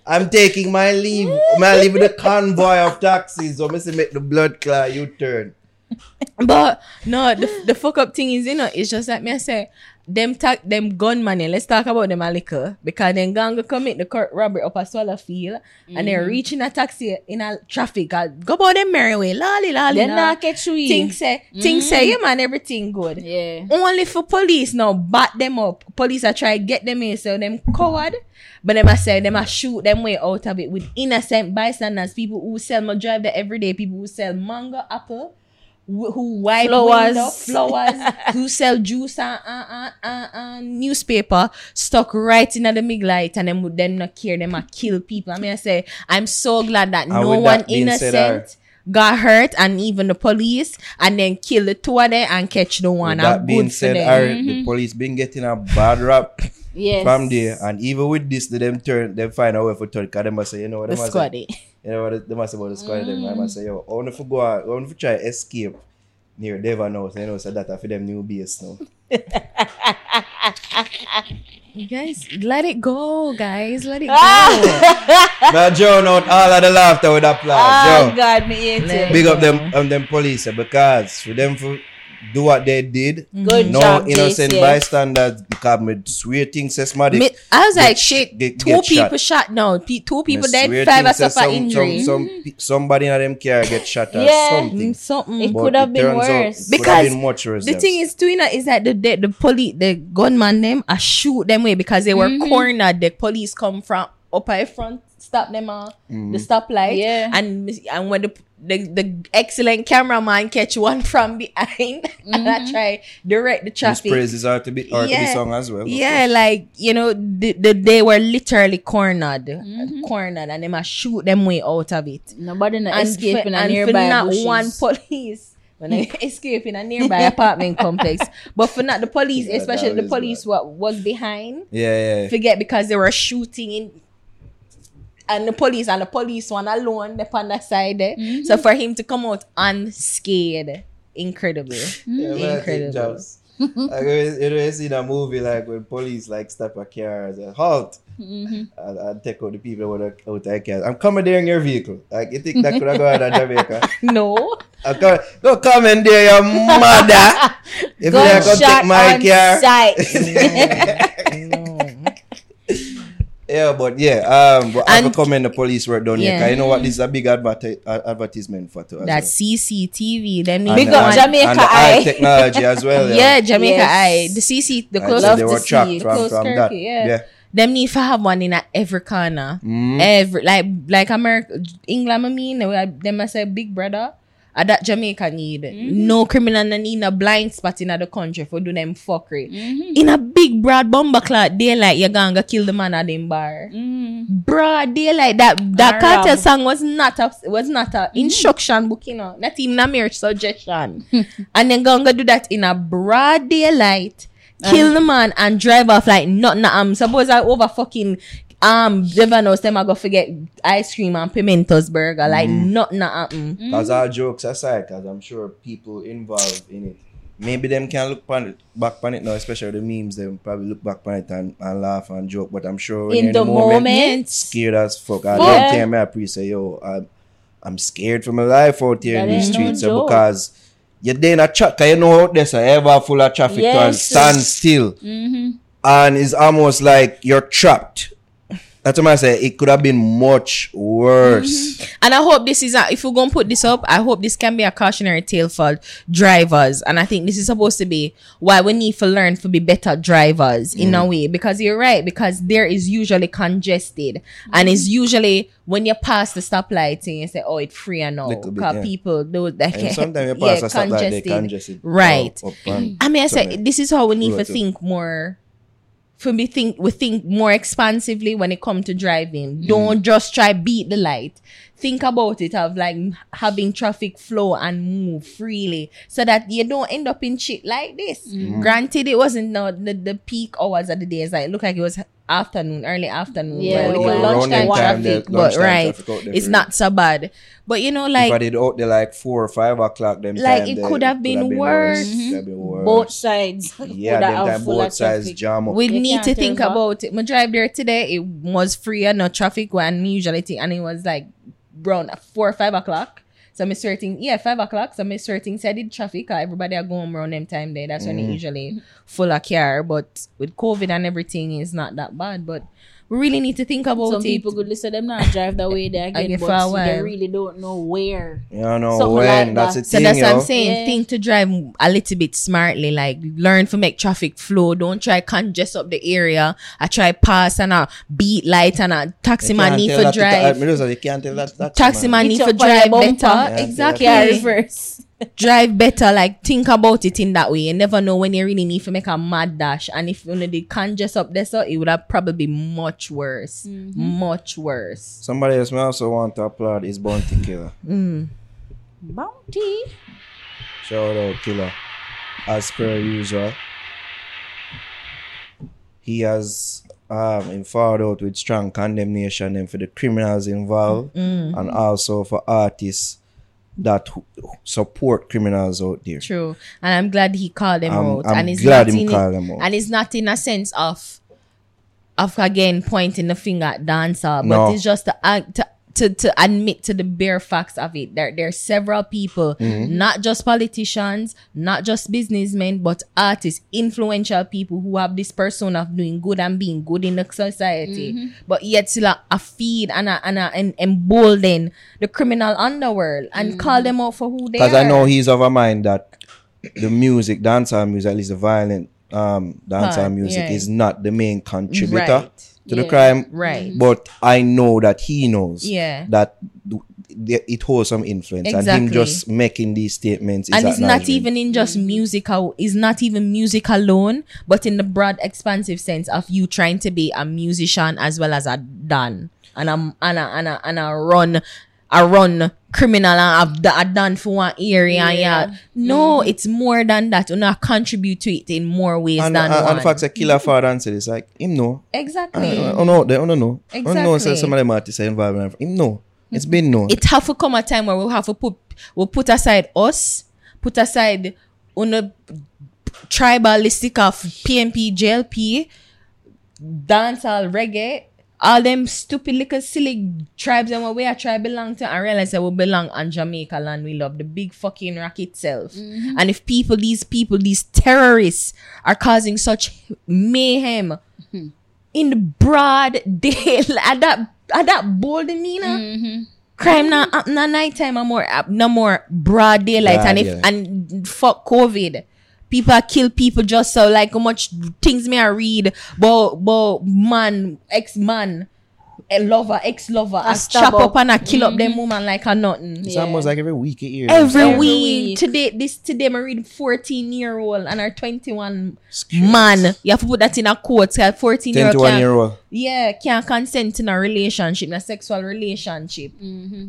I'm taking my leave. I leave with a convoy of taxis. So I make the blood clot U-turn. But no, the fuck up thing is, you know, it's just like me. I say, them gunman. Let's talk about them a little because them gang commit the court robbery up a Swallow Field and they reach in a taxi in a traffic. Go about them merry way, lolly lolly. Then nah catch we. Things say, yeah man, everything good. Yeah. Only for police now bat them up. Police are try get them in, so them coward. But them I say them I shoot them way out of it with innocent bystanders, people who sell my drive the everyday, people who sell mango, apple. Who wipe flowers, who sell juice and newspaper stuck right in the midlight and them not care, them a kill people. I mean, I say, I'm so glad that no one innocent got hurt and even the police and then kill the two of them and catch the one. With that being said, the police been getting a bad rap. Yes. From there, and even with this, they find a way for turn. Cause they must say, you know what? The squaddy. You know what? They must say about the squaddy. They must say, yo, only for go out, only for try escape near Deva now. So you know, so that I feel them new base now. You guys, let it go, guys. Let it go. Now, Joe, not all of the laughter with applause. Oh, Joe. God, me hate it. Big up them police because for them for. Do what they did. Good no job, innocent bystanders because me swear things says Maddy. I was like, shit, two people shot now. Two people dead, five are suffer injury. Somebody in them car get shot or something. It could have been worse. Because the thing is, Twina is that the police, the gunman them, I shoot them way because they were cornered. The police come from up at front, stop them all, the stoplight. Yeah. And when the excellent cameraman catch one from behind and I try direct the traffic. His praises are to be sung as well. Yeah, like, you know, they were literally cornered and they must shoot them way out of it. Nobody not escaping a nearby and for not one police when they escape in a nearby apartment complex. But for not the police, especially the police what was behind. Yeah, yeah. Forget because they were shooting in. And the police one alone, the panda side there. So for him to come out unscathed, incredible. Yeah, incredible. Like you see in a movie like when police like stop a car and say, halt and take out the people out of car. I'm commandeering your vehicle. Like you think that could have gone out of Jamaica? No. Go commandeer your mother. If you are gonna take my car. Yeah, but yeah, but I have to commend the police work down here. Cause you know what? This is a big advertisement for to us. That CCTV, them big up Jamaica Eye technology as well. Yeah, Jamaica Eye. The CCTV, the close they were trapped from that. Yeah. Them need to have one in every corner. Every like America, England. I mean, they must say Big Brother. That Jamaica need no criminal need a blind spot in the country for do them fuckery in a big broad bomber clock daylight. You're gonna kill the man at them bar. broad daylight. That cartel song was not a instruction book, you know, not even a mere suggestion. And then gonna do that in a broad daylight, kill the man and drive off like nothing. Suppose I over fucking Devanos, them I go forget ice cream and pimentos burger, like nothing happen. Cause all jokes aside, cause I'm sure people involved in it, maybe them can look back on it now, especially the memes, they probably look back on it and laugh and joke, but I'm sure in the moment, scared as fuck. I don't tell me I pre say, yo, I'm scared for my life out here that in these streets, no because you're there in a cause you know out there, so ever full of traffic and stand still. Mm-hmm. And it's almost like you're trapped. That's what I say. It could have been much worse. Mm-hmm. And I hope this is, if we're going to put this up, I hope this can be a cautionary tale for drivers. And I think this is supposed to be why we need to learn to be better drivers in a way. Because you're right. Because there is usually congested. And it's usually when you pass the stoplight and you say, oh, it's free and all. Because people do that. And sometimes you pass a stoplight, they congested. Right. I mean, I say, this is how we need to think more. For me, we think more expansively when it comes to driving. Don't just try beat the light. Think about it of like having traffic flow and move freely so that you don't end up in shit like this. Granted, it wasn't the peak hours of the day. It's like, it looked like it was early afternoon. Yeah, like, lunchtime traffic, but right, it's not so bad. But you know, like, but it out there like 4 or 5 o'clock. Them like time, it could have been worse. Both sides, yeah, them time, both sides jam up. We need to think about it. My drive there today, it was free, no traffic, and usually and it was like around 4 or 5 o'clock. So I'm certain, 5 o'clock. So I'm certain, said in traffic, everybody are going around them time there. That's when it usually full of car. But with COVID and everything, it's not that bad. But we really need to think about it. Some people could listen to them not drive that way there again, but they really don't know where. Yeah, no, when. Like that's the thing, so that's what I'm saying. Yeah. Think to drive a little bit smartly. Like, learn to make traffic flow. Don't try congest up the area. I try pass and I beat light and I taxi man need for drive. You can't tell that taxi man need for drive better. Exactly. Reverse. Drive better, like think about it in that way. You never know when you really need to make a mad dash, and if you know they congest up there, so it would have probably been much worse. Much worse. Somebody else may also want to applaud is Bounty Killer. Bounty. Shout out Killer. As per usual, he has been found out with strong condemnation and for the criminals involved, and also for artists that support criminals out there. True. And I'm glad he called them out. I'm glad he called them out. And it's not in a sense of again, pointing the finger at dancer, but it's just to admit to the bare facts of it. There are several people, not just politicians, not just businessmen, but artists, influential people who have this persona of doing good and being good in the society, but yet still a feed and embolden the criminal underworld and call them out for who they are. Because I know he's of a mind that the music, dancehall music, at least the violent dancehall music, is not the main contributor. Right. To the crime, right? But I know that he knows that it holds some influence, and him just making these statements is, and it's not even in just musical, it's not even music alone, but in the broad, expansive sense of you trying to be a musician as well as a dan and a run criminal and have done for one area. It's more than that. You know, contribute to it in more ways than one. And the fact that Killer for answer is like, him know. Exactly. They don't know. Exactly. I know some of them artists are involved. Him know. It's been known. It have to come a time where we'll have to put aside us, put aside on a tribalistic of PMP, JLP, dancehall, reggae, all them stupid little silly tribes and where I try belong to, and realize that we belong on Jamaica land. We love the big fucking rock itself. And if these terrorists are causing such mayhem in the broad daylight at that bold demeanor, crime not nighttime and more no more broad daylight, and fuck COVID. People kill people just so, like, how much things may I read about man, ex-man, a lover, ex-lover, I chop up and I kill up them woman like a nothing. It's almost like every week it is. Every week. Today I read 14-year-old and her 21 man. You have to put that in a quote. 14-year-old. 21-year-old. Yeah, can't consent in a relationship, in a sexual relationship. Mm-hmm.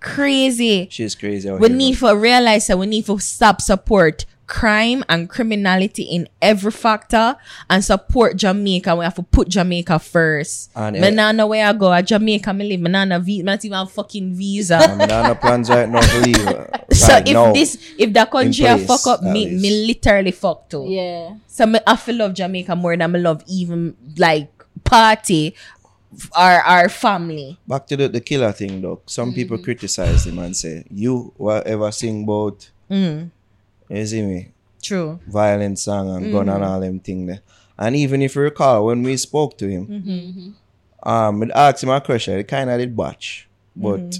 Crazy. She's crazy. We need to realize that we need to stop support crime and criminality in every factor and support Jamaica. We have to put Jamaica first. Manana, where I go at Jamaica, me live. Manana, not even fucking visa. Manana plans right now to leave. If the country I fuck up, me literally fuck too. Yeah. So I feel love Jamaica more than I love even like party. Our family. Back to the killer thing though. Some people criticize him and say, you whatever sing about you see me? True. Violent song and gun and all them thing there. And even if you recall when we spoke to him, I asked him a question, it kinda did botch. But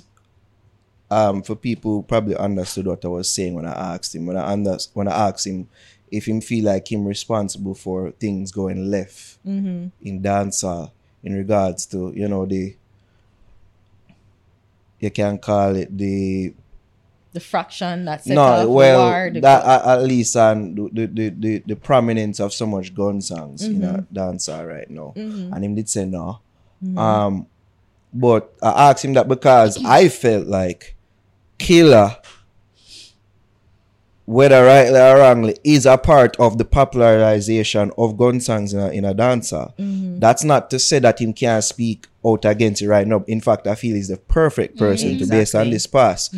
for people who probably understood what I was saying when I asked him, when I asked him if him feel like him responsible for things going left in dancehall. In regards to, you know, you can call it the fraction that's at least on the prominence of so much gun songs in a dancehall right now. And him did say no. But I asked him that because I felt like Killer, whether rightly or wrongly, is a part of the popularization of gun songs in a dancer. That's not to say that him can't speak out against it right now. In fact, I feel he's the perfect person to base on this past.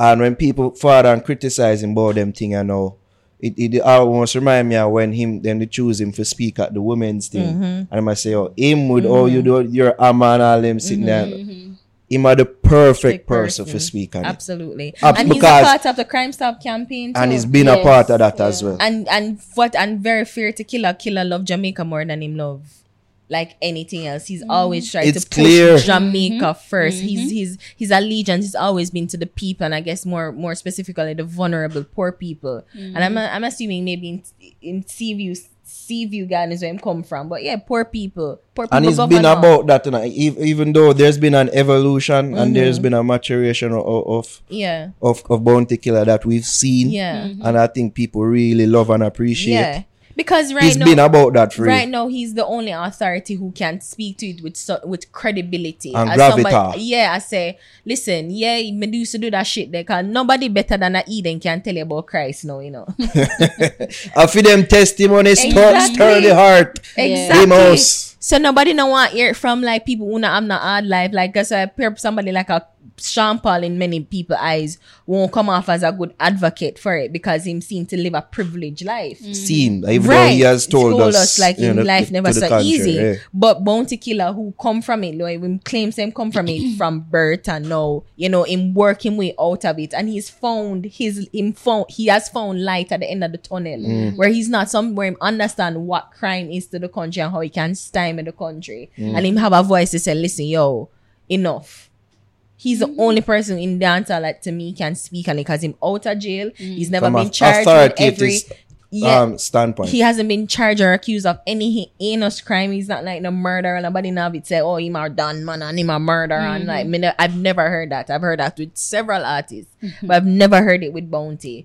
And when people further and criticize him about them thing, I know, it almost remind me of when they choose him for speak at the women's thing. And I say, him with all you do, you're a man, all them sitting there. Him are the perfect person for speaking. Absolutely. And he's a part of the Crime Stop campaign too. And he's been a part of that as well. And very fair to Killer love Jamaica more than him love like anything else. He's always tried to push Jamaica first. His allegiance has always been to the people, and I guess more specifically the vulnerable poor people. And I'm assuming maybe in Seaview Garden is where him come from, but yeah, poor people. And it's been about that, even though there's been an evolution and there's been a maturation of Bounty Killer that we've seen, and I think people really love and appreciate. Yeah. Because right now he's the only authority who can speak to it with credibility and gravity. Yeah, I say, listen, me do used to do that shit there, cause nobody better than an Eden can tell you about Christ now, you know. After them testimonies, stir the heart. Exactly. So nobody no want hear from like people who have no hard life, like somebody like a Sean Paul in many people's eyes won't come off as a good advocate for it because him seemed to live a privileged life. Even though he has told us like his life never so country, easy. Yeah. But Bounty Killer who come from it, like him claims him come from it from birth and now, you know, him work him way out of it. And he's found he has found light at the end of the tunnel where he's not somewhere him understand what crime is to the country and how he can stem in the country. And him have a voice to say, listen, enough. He's the only person in dancehall that to me can speak and because him out of jail. He's never been charged with standpoint. He hasn't been charged or accused of any heinous crime. He's not like no murderer. Nobody now would say, him a done man and him a murderer. And I've never heard that. I've heard that with several artists, but I've never heard it with Bounty.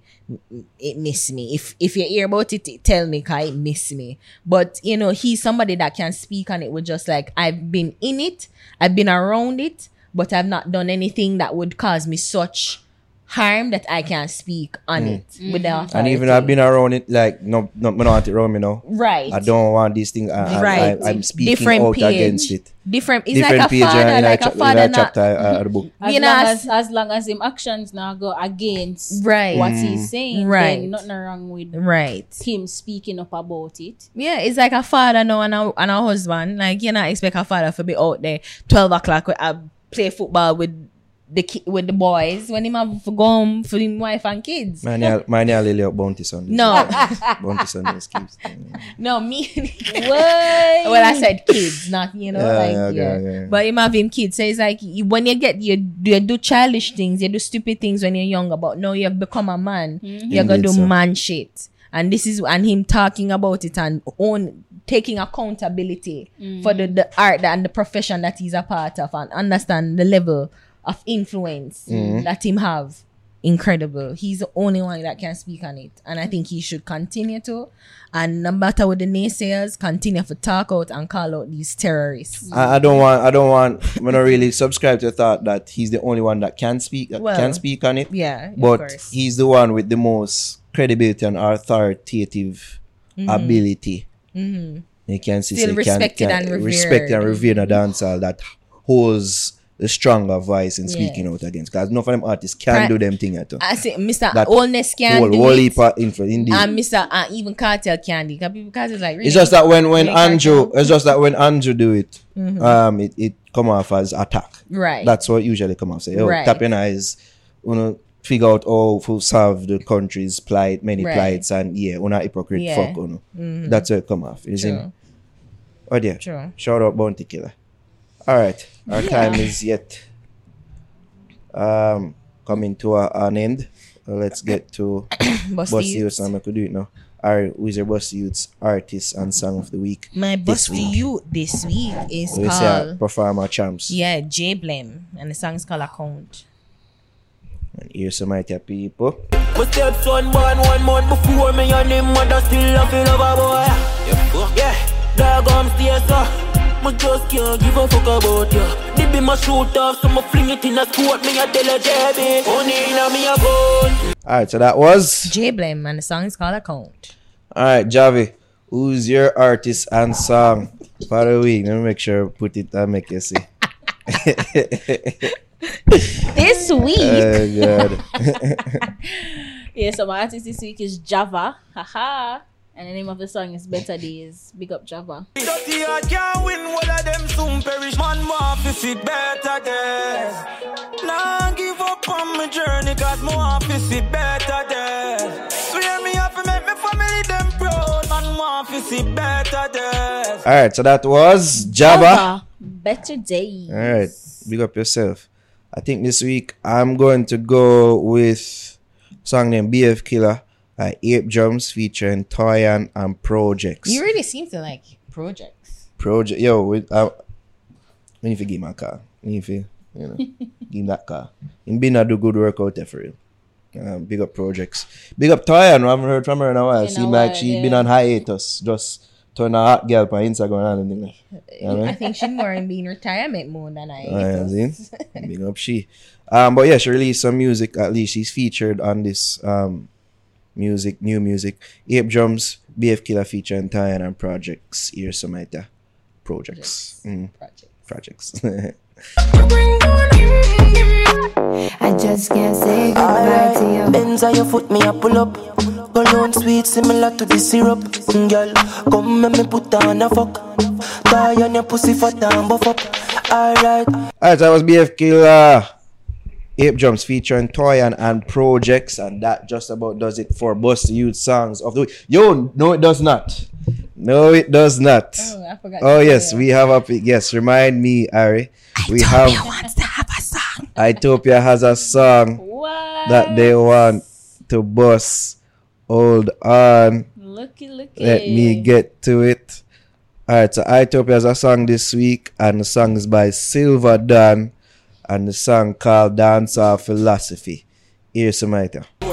It miss me. If you hear about it, tell me, cause it miss me. But you know, he's somebody that can speak on it with just like, I've been in it, I've been around it, but I've not done anything that would cause me such harm that I can't speak on it without. And even I've been around it, like no, I don't want it around me now. Right. I don't want these things. I'm speaking different out page. Against it. Different. It's different like a father, in a chapter of the book. As long as him actions now go against what he's saying, then nothing wrong with him speaking up about it. Yeah, it's like a father now and a husband. Like you're not expect a father to be out there 12:00 with a play football with the boys when him have for home for his wife and kids. My lily up Bounty Sunday. No. Bounty Sundays kids. No, me. Well, I said kids, not But him have him kids. So it's like when you get you do childish things, you do stupid things when you're younger, but now you have become a man. You're gonna do man shit. And him talking about it and own taking accountability for the art that, and the profession that he's a part of, and understand the level of influence that him have. Incredible. He's the only one that can speak on it, and I think he should continue to, and no matter what the naysayers, continue to talk out and call out these terrorists. I don't want I'm not really subscribe to the thought that he's the only one that can speak on it, but he's the one with the most credibility and authoritative ability. You can see still respected and revered a dancer that holds the stronger voice in speaking out against, because none of them artists can do them thing at all. I say Mr. Oldness can do it, and Mr. Even Cartel can do it, because it's like really, it's just that when really Andrew cartel. It's just that when Andrew do it, it come off as attack. Right, that's what usually come off. Say, tap your eyes, you know, figure out how to solve the country's plight, many plights, and una hypocrite fuck, you know. That's where it come off. Shout out Bounty Killer. All right, our time is yet coming to an end. Let's get to Buss Di Utes. I could do it now. Ari, who is your Buss Di Utes artist and song of the week? My Buss Di Utes this week is called Performer Champs. Yeah, JayBlem, and the song is called Account. And here's some mighty people. My stepson born 1 month before me, and him mother still loving over boy. Yeah, dog on stairs up. I just can't give a fuck about you. They be my shooter, so I fling it in a squat. Me a tell a JB, only now me a gun. Alright, so that was JayBlem, and the song is called Account. Alright, Javi, who's your artist and song for the week? Let me make sure I put it and make you see. This week. Oh, God. Yeah, so my artist this week is Java. Haha. And the name of the song is Better Days. Big up Java. Dirty heart can't win, one of them soon perish. Man more if it better days. Now give up on my journey, cause more if it better days. Swear me up and make my family them proud. Man more if it better days. Alright, so that was Java. Better Days. Alright, big up yourself. I think this week I'm going to go with a song named BF Killa. Ape Drums featuring Toyan and Projects. You really seem to like Projects. When you give him a car, if give him that car, he been a do good workout there for real. Big up Projects. Big up Toyan. I haven't heard from her in a while. Seems like she's been on hiatus. Just turn a hot girl on Instagram and anything. I think she's more in being retirement mode than hiatus. Big up she. But yeah, she released some music. At least she's featured on this. New music. Ape Drums, BF Killa feature, and Toyan and Projects. Here's some idea. Projects. I just can't say goodbye to you. Benz on your foot, me a pull up. Cologne sweet, similar to the syrup. Girl, come and me put on a fuck. Toyan your pussy for time, buff up. Alright, that was BF Killa. Ape Drums featuring Toyan and Projects, and that just about does it for Buss Di Utes songs of the week. No, it does not. Oh, I forgot. Oh, yes, we have up. Yes, remind me, Ari. Itopia wants to have a song. Itopia has a song that they want to bust. Hold on. Looky. Let me get to it. All right, so Itopia has a song this week, and the song is by Silver Dan. And the song called Dance of Philosophy. Here's some idea. Strike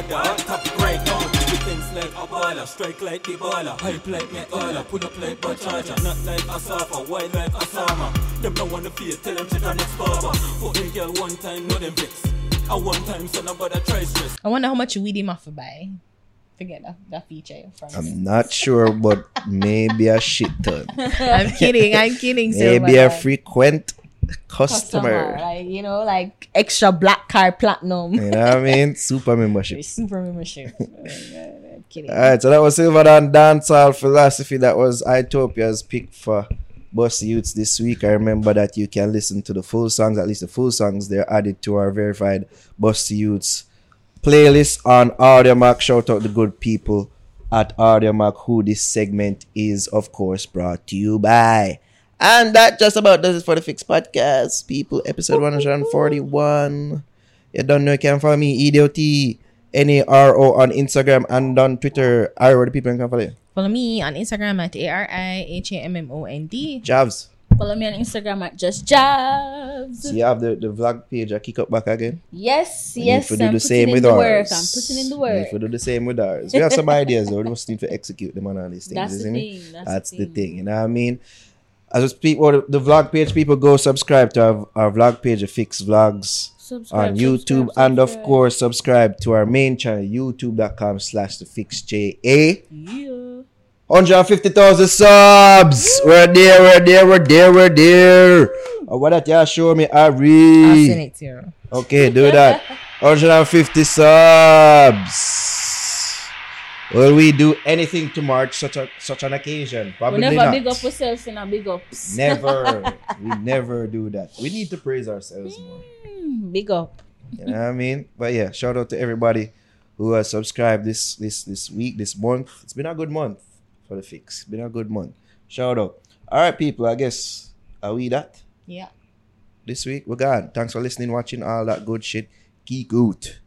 like the baller, hype like me oiler, put up like a charger, not like a surfer, wild like a summer. Them don't want to fear, tell them shit on next barber. Put the girl one time, no them fix. A one time, son of a try stress. I wonder how much weed him off to buy. Forget that feature. I'm not sure, but maybe a shit ton. I'm kidding. Maybe a frequent customer, like, you know, like extra black card platinum. You know what I mean? Super membership. I'm kidding. All right, so that was Silver Dan Dancehall Philosophy. That was Itopia's pick for Buss Di Utes this week. I remember that you can listen to the full songs, at least the full songs. They're added to our verified Buss Di Utes playlist on Audiomack. Shout out the good people at Audiomack, who this segment is, of course, brought to you by. And that just about does it for the Fix Podcast, people. Episode 141. You don't know, you can follow me, EDOT NARO on Instagram and on Twitter. Ari, where the people can follow you? Follow me on Instagram at AriHammond. Javs. Follow me on Instagram at Just Javs. So you have the vlog page at Kick Up Back again? Yes, and yes. If we do the same with ours. I'm putting in the work. If we do the same with ours. We have some ideas though. We just need to execute them on all these things. That's the thing. You know what I mean? As we speak, well, the vlog page, people go subscribe to our vlog page of Fix Vlogs on YouTube. And of course, subscribe to our main channel, youtube.com/thefixja. Yeah. 150,000 subs. Woo. We're there. What that y'all show me, Ari? I'll send it to you. Okay, do that. 150 subs. Will we do anything to mark such an occasion? Probably not. We never big up ourselves in our big ups. Never. We never do that. We need to praise ourselves more. Big up. You know what I mean? But yeah, shout out to everybody who has subscribed this week, this month. It's been a good month for the Fix. It's been a good month. Shout out. All right, people. I guess, are we that? Yeah. This week, we're gone. Thanks for listening, watching, all that good shit. Geek out.